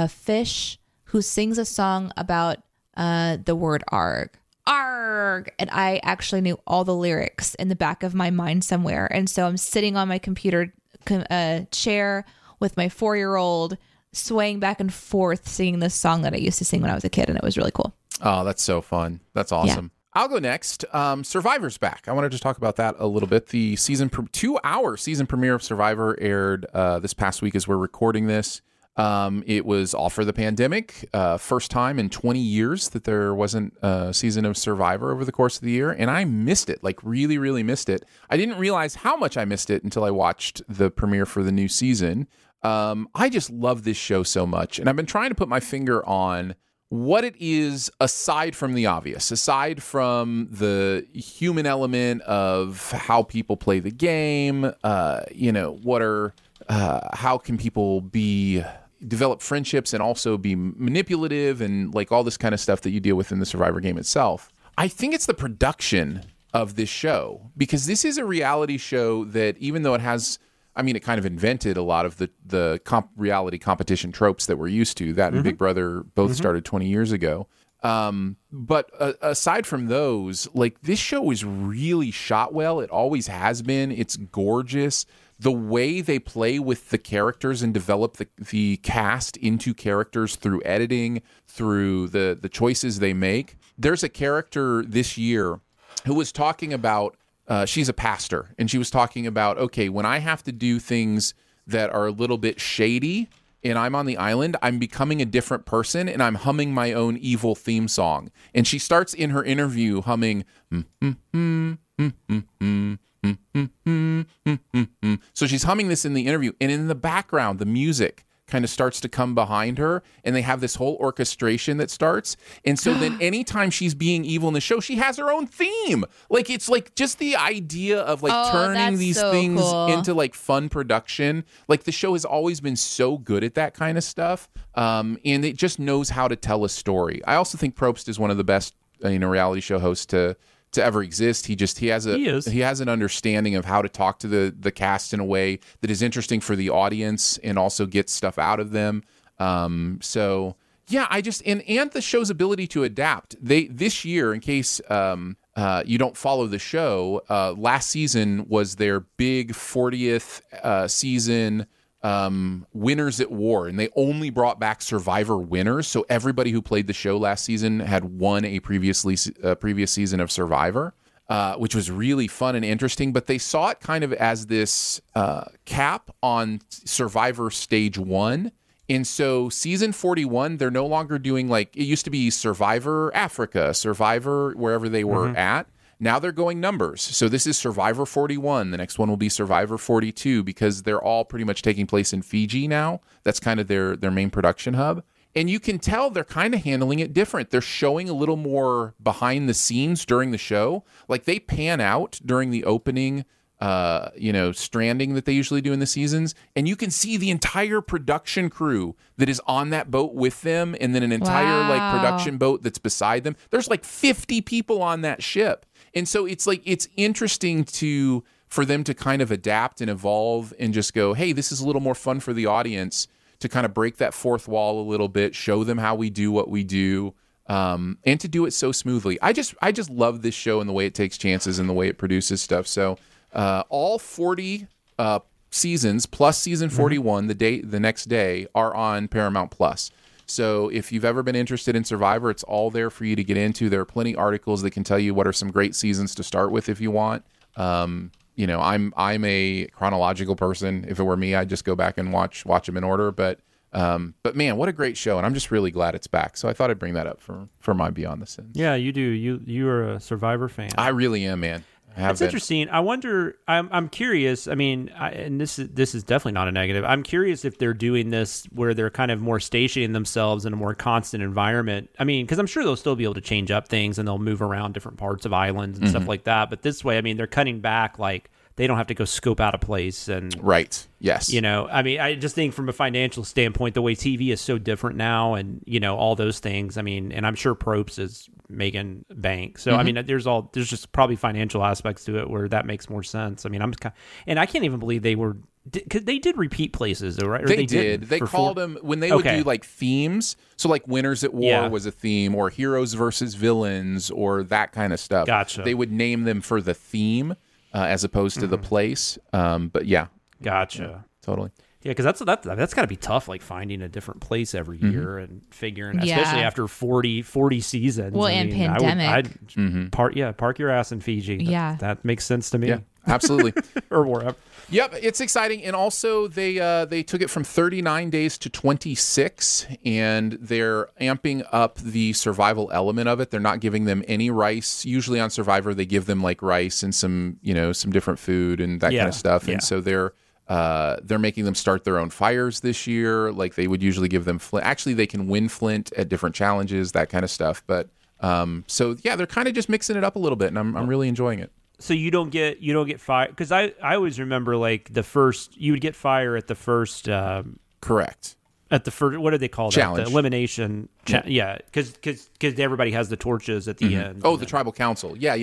fish who sings a song about the word arg. Arg! And I actually knew all the lyrics in the back of my mind somewhere. And so I'm sitting on my computer chair with my 4-year-old swaying back and forth singing this song that I used to sing when I was a kid. And it was really cool. Oh, that's so fun. That's awesome. Yeah. I'll go next. Survivor's back. I want to just talk about that a little bit. The 2-hour season premiere of Survivor aired this past week as we're recording this. It was all for the pandemic. First time in 20 years that there wasn't a season of Survivor over the course of the year. And I missed it, like really, really missed it. I didn't realize how much I missed it until I watched the premiere for the new season. I just love this show so much. And I've been trying to put my finger on what it is aside from the obvious, aside from the human element of how people play the game, how can people develop friendships and also be manipulative and like all this kind of stuff that you deal with in the Survivor game itself. I think it's the production of this show, because this is a reality show that, even though it has, I mean, it kind of invented a lot of the reality competition tropes that we're used to. That and Big Brother both started 20 years ago. But aside from those, like, this show is really shot well. It always has been. It's gorgeous. The way they play with the characters and develop the cast into characters through editing, through the choices they make. There's a character this year who was talking about, she's a pastor, and she was talking about, okay, when I have to do things that are a little bit shady and I'm on the island, I'm becoming a different person and I'm humming my own evil theme song. And she starts in her interview humming, So she's humming this in the interview, and in the background, the music kind of starts to come behind her, and they have this whole orchestration that starts. And so then anytime she's being evil in the show, she has her own theme. Like, it's like just the idea of like turning these things into like fun production. Like, the show has always been so good at that kind of stuff. And it just knows how to tell a story. I also think Probst is one of the best, reality show hosts to ever exist. He has an understanding of how to talk to the cast in a way that is interesting for the audience and also get stuff out of them. And the show's ability to adapt. This year, in case you don't follow the show, last season was their big 40th season. Winners at War, and they only brought back Survivor winners, so everybody who played the show last season had won a previous season of Survivor, which was really fun and interesting. But they saw it kind of as this cap on Survivor Stage 1, and so season 41, they're no longer doing, like, it used to be Survivor Africa, Survivor wherever they were at. Now they're going numbers. So this is Survivor 41. The next one will be Survivor 42, because they're all pretty much taking place in Fiji now. That's kind of their main production hub. And you can tell they're kind of handling it different. They're showing a little more behind the scenes during the show. Like, they pan out during the opening stranding that they usually do in the seasons, and you can see the entire production crew that is on that boat with them, and then an entire like production boat that's beside them. There's like 50 people on that ship. And so it's like, it's interesting for them to kind of adapt and evolve and just go, hey, this is a little more fun for the audience, to kind of break that fourth wall a little bit, show them how we do what we do, and to do it so smoothly. I just love this show and the way it takes chances and the way it produces stuff. So all 40 seasons plus season 41, the next day, are on Paramount Plus. So if you've ever been interested in Survivor, it's all there for you to get into. There are plenty of articles that can tell you what are some great seasons to start with if you want. I'm a chronological person. If it were me, I'd just go back and watch them in order. But man, what a great show, and I'm just really glad it's back. So I thought I'd bring that up for my Beyond the Sins. Yeah, you do. You are a Survivor fan. I really am, man. That's interesting. I wonder. I'm curious. I mean, this is definitely not a negative. I'm curious if they're doing this where they're kind of more stationing themselves in a more constant environment. I mean, because I'm sure they'll still be able to change up things, and they'll move around different parts of islands and stuff like that. But this way, I mean, they're cutting back. Like, they don't have to go scope out a place and right. Yes. I mean, I just think from a financial standpoint, the way TV is so different now, and all those things. I mean, and I'm sure Probst is making bank. So I mean, there's just probably financial aspects to it where that makes more sense. I mean, and I can't even believe they were, because they did repeat places, right? Or they did. They called them when they would do like themes. So like Winners at War was a theme, or Heroes versus Villains, or that kind of stuff. Gotcha. They would name them for the theme. As opposed to the place. But yeah. Gotcha. Yeah, totally. Yeah, because that's got to be tough, like finding a different place every year and figuring, especially after 40 seasons. Well, and pandemic. Park your ass in Fiji. That makes sense to me. Yeah, absolutely. Or wherever. Yep, it's exciting. And also they took it from 39 days to 26, and they're amping up the survival element of it. They're not giving them any rice. Usually on Survivor, they give them like rice and some different food and that kind of stuff. And so they're making them start their own fires this year. Like they would usually give them flint. Actually, they can win flint at different challenges, that kind of stuff. But they're kind of just mixing it up a little bit, and I'm really enjoying it. So you don't get fire, because I always remember like the first, you would get fire at the first correct. At the first, what do they call that? Challenge. The elimination. Yeah, because everybody has the torches at the end. Oh, the tribal council. Yeah.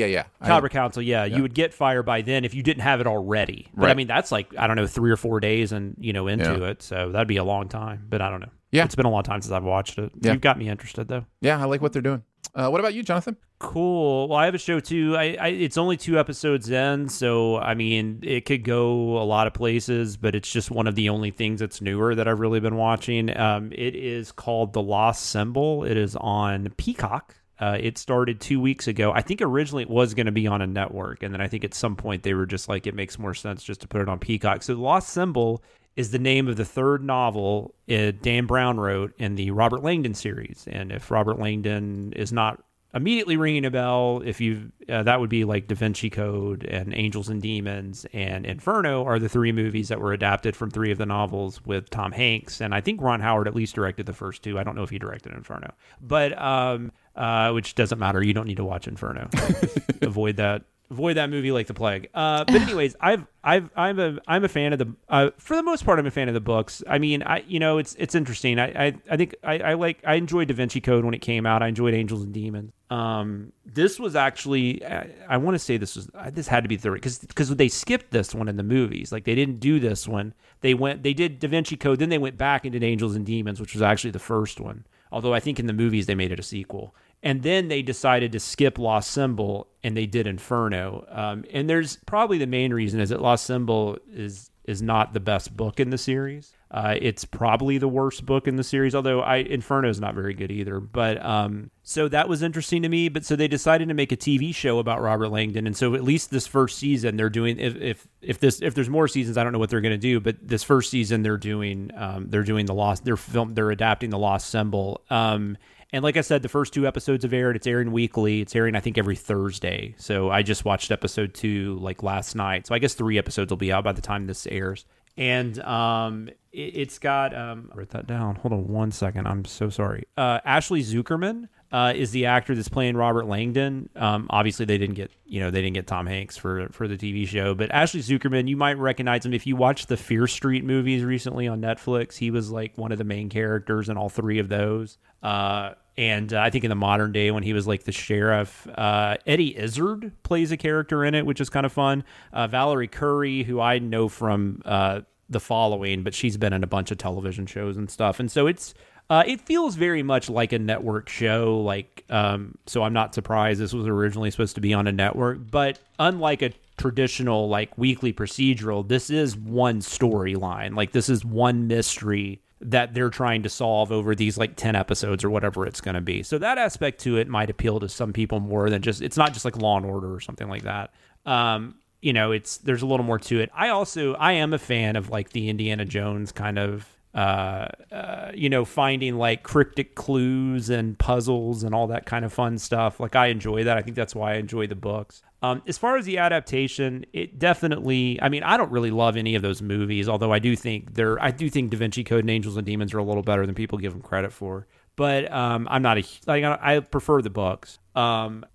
Tribal council, yeah. You would get fire by then if you didn't have it already. But, right. I mean, that's like, I don't know, 3 or 4 days and into it. So that'd be a long time. But I don't know. Yeah. It's been a long time since I've watched it. Yeah. You've got me interested, though. Yeah, I like what they're doing. What about you, Jonathan? Cool. Well, I have a show, too. It's only 2 episodes in, so, I mean, it could go a lot of places, but it's just one of the only things that's newer that I've really been watching. It is called The Lost Symbol. It is on Peacock. It started 2 weeks ago. I think originally it was going to be on a network, and then I think at some point they were just like, it makes more sense just to put it on Peacock. So The Lost Symbol is the name of the third novel Dan Brown wrote in the Robert Langdon series. And if Robert Langdon is not immediately ringing a bell, if you that would be like Da Vinci Code and Angels and Demons and Inferno are the 3 movies that were adapted from 3 of the novels with Tom Hanks. And I think Ron Howard at least directed the first 2. I don't know if he directed Inferno, but which doesn't matter. You don't need to watch Inferno. Avoid that. Avoid that movie like the plague. But anyways, I'm a fan of the for the most part. I'm a fan of the books. I mean, it's interesting. I enjoyed Da Vinci Code when it came out. I enjoyed Angels and Demons. This was actually I want to say this had to be the third, because they skipped this one in the movies. Like they didn't do this one. They did Da Vinci Code, then they went back and did Angels and Demons, which was actually the first one. Although I think in the movies they made it a sequel. And then they decided to skip Lost Symbol, and they did Inferno. And there's probably the main reason is that Lost Symbol is not the best book in the series. It's probably the worst book in the series, although Inferno is not very good either. But so that was interesting to me. But so they decided to make a TV show about Robert Langdon, and so at least this first season they're doing. If there's more seasons, I don't know what they're going to do. But this first season they're doing the Lost. They're adapting the Lost Symbol. And like I said, the first 2 episodes have aired. It's airing weekly. It's airing, I think, every Thursday. So I just watched episode 2 like last night. So I guess 3 episodes will be out by the time this airs. And it's got I wrote that down. Hold on one second. I'm so sorry. Ashley Zuckerman is the actor that's playing Robert Langdon. Obviously, they didn't get Tom Hanks for the TV show. But Ashley Zuckerman, you might recognize him if you watched the Fear Street movies recently on Netflix. He was like one of the main characters in all 3 of those. And I think in the modern day when he was like the sheriff, Eddie Izzard plays a character in it, which is kind of fun. Valerie Curry, who I know from The Following, but she's been in a bunch of television shows and stuff. And so it feels very much like a network show. Like, so I'm not surprised this was originally supposed to be on a network, but unlike a traditional like weekly procedural, this is one storyline. Like this is one mystery that they're trying to solve over these like 10 episodes or whatever it's going to be. So that aspect to it might appeal to some people more than just, it's not just like Law and Order or something like that. There's a little more to it. I am a fan of like the Indiana Jones kind of, finding like cryptic clues and puzzles and all that kind of fun stuff. Like I enjoy that. I think that's why I enjoy the books. As far as the adaptation, it definitely, I mean, I don't really love any of those movies, although I do think Da Vinci Code and Angels and Demons are a little better than people give them credit for. But I prefer the books.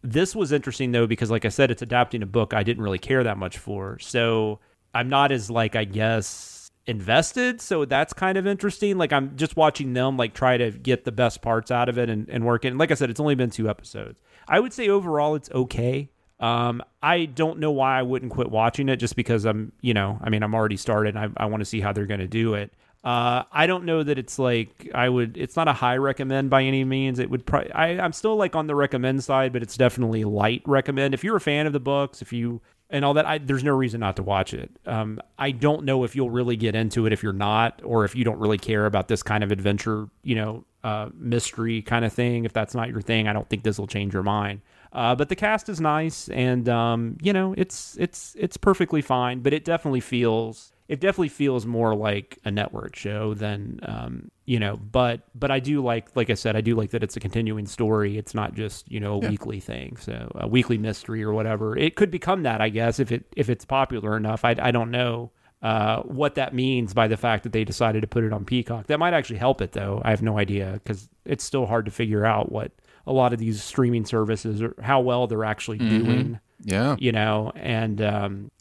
This was interesting though, because like I said, it's adapting a book I didn't really care that much for. So I'm not as like, I guess, invested, so that's kind of interesting. Like I'm just watching them like try to get the best parts out of it and work it. And like I said, it's only been 2 episodes. I would say overall it's okay. I don't know why I wouldn't quit watching it, just because I'm already started and I want to see how they're going to do it. I don't know that it's like it's not a high recommend by any means. It would probably, I'm still like on the recommend side, but it's definitely light recommend. If you're a fan of the books, if you and all that, there's no reason not to watch it. I don't know if you'll really get into it if you're not, or if you don't really care about this kind of adventure, mystery kind of thing. If that's not your thing, I don't think this will change your mind. But the cast is nice, and it's perfectly fine. But it definitely feels more like a network show than But I do like I said, I do like that it's a continuing story. It's not just a weekly thing. So a weekly mystery or whatever. It could become that, I guess, if it's popular enough. I don't know what that means by the fact that they decided to put it on Peacock. That might actually help it though. I have no idea because it's still hard to figure out what a lot of these streaming services or how well they're actually doing. Yeah.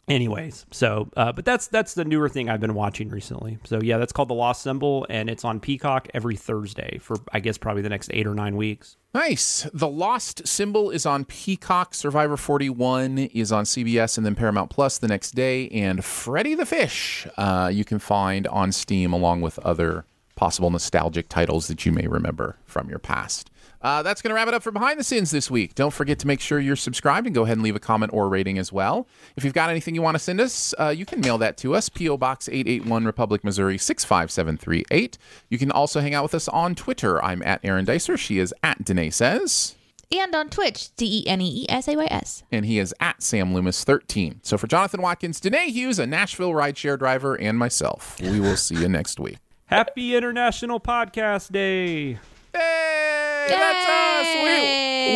Anyways, so, but that's the newer thing I've been watching recently. So yeah, that's called The Lost Symbol, and it's on Peacock every Thursday for, I guess, probably the next 8 or 9 weeks. Nice. The Lost Symbol is on Peacock. Survivor 41 is on CBS and then Paramount Plus the next day. And Freddi the Fish, you can find on Steam along with other possible nostalgic titles that you may remember from your past. That's going to wrap it up for Behind the Sins this week. Don't forget to make sure you're subscribed and go ahead and leave a comment or rating as well. If you've got anything you want to send us, you can mail that to us, P.O. Box 881, Republic, Missouri, 65738. You can also hang out with us on Twitter. I'm at Aaron Dicer. She is at Danae Says. And on Twitch, DeneeSays. And he is at Sam Loomis 13. So for Jonathan Watkins, Danae Hughes, a Nashville rideshare driver, and myself, we will see you next week. Happy International Podcast Day. Hey, yay! That's us.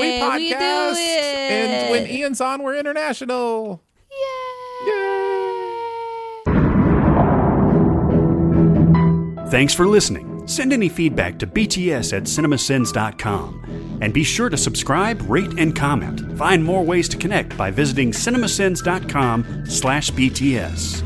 We podcast, and when Ian's on, we're international. Yay! Yay! Thanks for listening. Send any feedback to bts@cinemasins.com, and be sure to subscribe, rate, and comment. Find more ways to connect by visiting cinemasins.com/bts.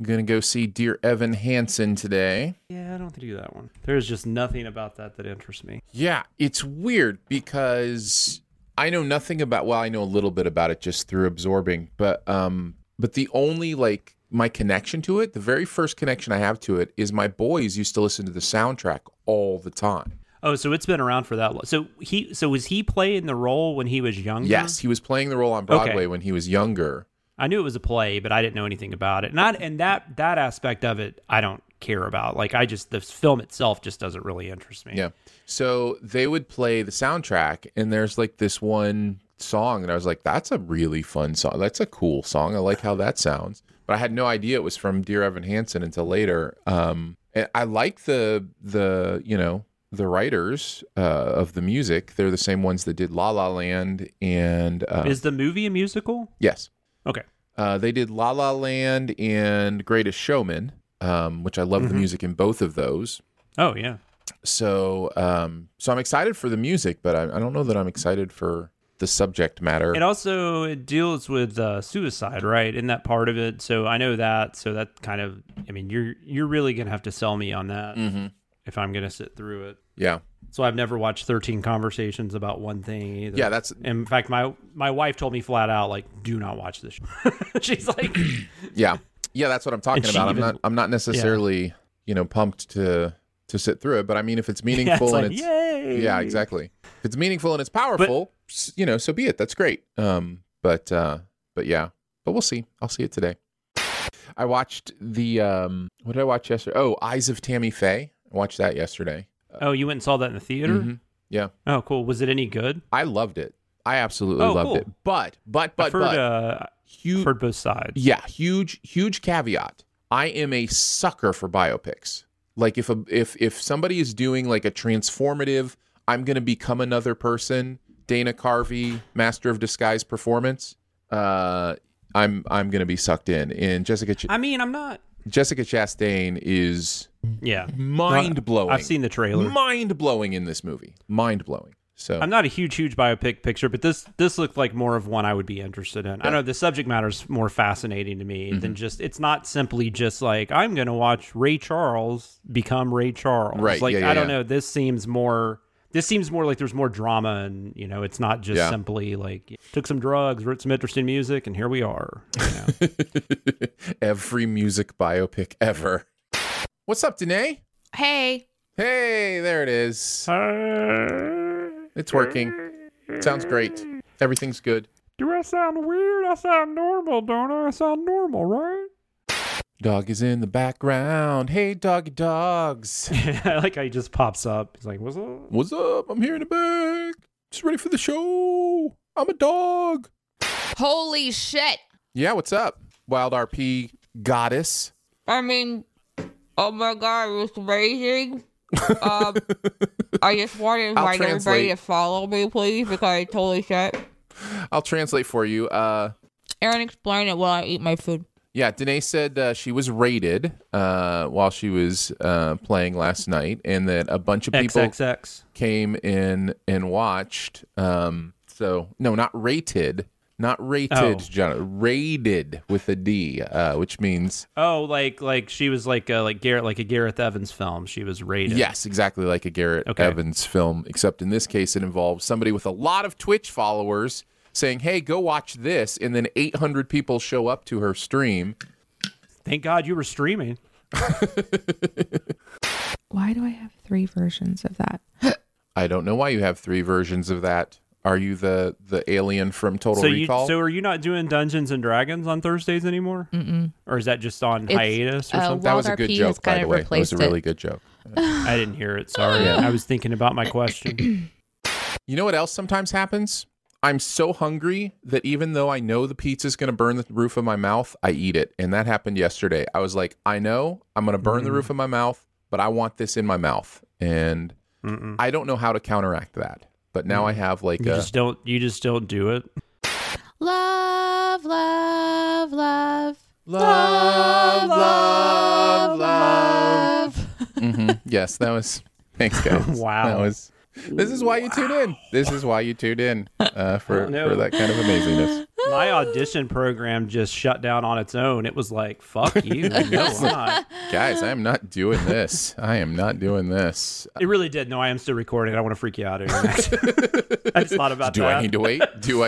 I'm going to go see Dear Evan Hansen today. Yeah, I don't have to do that one. There's just nothing about that interests me. Yeah, it's weird because I know nothing about, well, I know a little bit about it just through absorbing, but the only, my connection to it, the very first connection I have to it is my boys used to listen to the soundtrack all the time. Oh, so it's been around for that long. So was he playing the role when he was younger? Yes, he was playing the role on Broadway when he was younger. I knew it was a play, but I didn't know anything about it. And that aspect of it, I don't care about. The film itself just doesn't really interest me. Yeah. So they would play the soundtrack, and there's this one song, and I was like, "That's a really fun song. That's a cool song. I like how that sounds." But I had no idea it was from Dear Evan Hansen until later. And I like the writers of the music. They're the same ones that did La La Land and. Is the movie a musical? Yes. Okay. They did La La Land and Greatest Showman, which I love the music in both of those. Oh, yeah. So I'm excited for the music, but I don't know that I'm excited for the subject matter. It also deals with suicide, right? In that part of it. So I know that. So that kind of, you're really going to have to sell me on that if I'm going to sit through it. Yeah. So I've never watched 13 conversations about one thing either. Yeah, that's... In fact, my wife told me flat out, do not watch this show. She's like... Yeah. Yeah, that's what I'm talking about. I'm not necessarily, pumped to sit through it. But if it's meaningful and it's... Yay! Yeah, exactly. If it's meaningful and it's powerful, but, so be it. That's great. But yeah. But we'll see. I'll see it today. I watched the... what did I watch yesterday? Oh, Eyes of Tammy Faye. I watched that yesterday. Oh, you went and saw that in the theater? Mm-hmm. Yeah. Oh, cool. Was it any good? I loved it. I absolutely loved it. I've heard both sides. Yeah. Huge caveat. I am a sucker for biopics. If somebody is doing a transformative, I'm going to become another person, Dana Carvey, Master of Disguise performance, I'm going to be sucked in. And Jessica Chastain is mind-blowing. I've seen the trailer. Mind-blowing in this movie. Mind-blowing. So I'm not a huge biopic picture, but this looked like more of one I would be interested in. Yeah. I know the subject matter is more fascinating to me than just... It's not simply just I'm going to watch Ray Charles become Ray Charles. Right. I don't know. This seems more like there's more drama and, it's not just simply took some drugs, wrote some interesting music, and here we are. Every music biopic ever. What's up, Danae? Hey. Hey, there it is. It's working. Sounds great. Everything's good. Do I sound weird? I sound normal, don't I? I sound normal, right? Dog is in the background. Hey, doggy dogs. I like how he just pops up. He's like, what's up? What's up? I'm here in the back. Just ready for the show. I'm a dog. Holy shit. Yeah, what's up, Wild RP goddess? I mean, oh my God, it was amazing. I just wanted everybody to follow me, please, because I totally shit. I'll translate for you. Aaron, explain it while I eat my food. Yeah, Danae said she was raided while she was playing last night, and that a bunch of people came in and watched. No, not rated, oh. Jenna, raided with a D, which means like she was like a Gareth Evans film. She was raided. Yes, exactly, like a Gareth Evans film, except in this case, it involves somebody with a lot of Twitch followers saying, hey, go watch this, and then 800 people show up to her stream. Thank God you were streaming. Why do I have three versions of that? I don't know why you have three versions of that. Are you the alien from Total Recall? So are you not doing Dungeons and Dragons on Thursdays anymore? Mm-mm. Or is that just on hiatus or something? That was a good joke, by the way. That was a really good joke. I didn't hear it. Sorry. I was thinking about my question. You know what else sometimes happens? I'm so hungry that even though I know the pizza's going to burn the roof of my mouth, I eat it. And that happened yesterday. I was like, I know I'm going to burn the roof of my mouth, but I want this in my mouth. And I don't know how to counteract that. But now I have You just don't do it. Love, love, love. Love, love, love. Yes, that was... Thanks, guys. Wow. That was... This is why you tuned in. For that kind of amazingness. My audition program just shut down on its own. It was like, fuck you. Guys, I am not doing this. It really did. No, I am still recording. I don't want to freak you out here. I just thought about that. Do I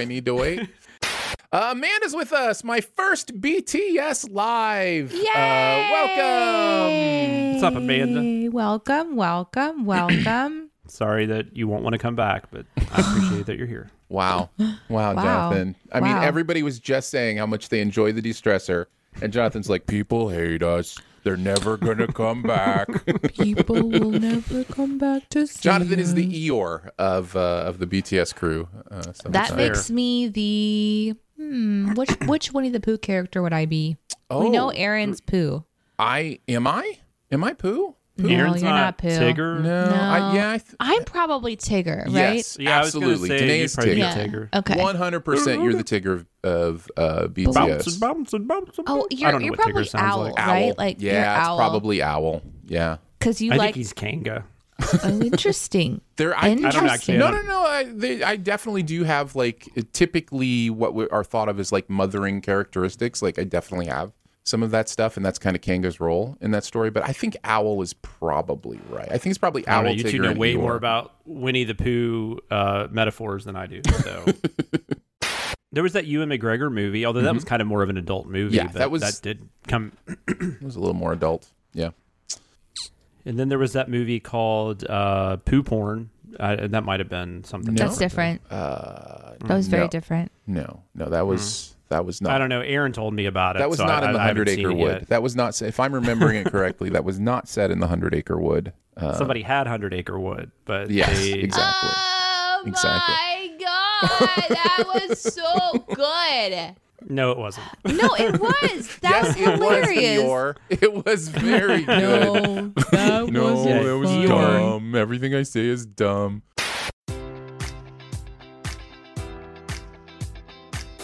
need to wait? Amanda's with us. My first BTS live. Yay! Welcome. What's up, Amanda? Welcome. Sorry that you won't want to come back, but I appreciate that you're here. Wow, Jonathan. I mean, everybody was just saying how much they enjoy the de-stressor, and Jonathan's like, people hate us. They're never going to come back. People will never come back to see Jonathan us. Is the Eeyore of the BTS crew. That makes me the... which Winnie the Pooh character would I be? Oh, we know Aaron's Pooh. Am I Pooh? Pooh? No, you're not Pooh. Tigger? No. I'm probably Tigger, right? Yes, yeah, absolutely. Danae's Tigger. Yeah. Tigger. Okay. 100% you're the Tigger of BTS. Bouncing. Oh, you're probably Owl, right? Like, yeah, it's probably Owl. Yeah. I think he's Kanga. Oh, interesting. I don't actually. No. I definitely do have, typically what are thought of as, mothering characteristics. I definitely have some of that stuff, and that's kind of Kanga's role in that story. But I think Owl is probably right. I think it's probably Owl. You two know way more about Winnie the Pooh metaphors than I do. So there was that Ewan McGregor movie, although that was kind of more of an adult movie. Yeah, it was a little more adult. Yeah. And then there was that movie called Pooh Porn. And that might have been something. That's different. That was very different. No, that was. That was not. I don't know. Aaron told me about it. That was not in the 100 Acre Wood. That was not. If I'm remembering it correctly, that was not set in the 100 Acre Wood. Somebody had 100 Acre Wood, but yes, exactly. Oh my God, that was so good. No, it wasn't. No, it was. That was hilarious. It was very good. That was dumb. Everything I say is dumb.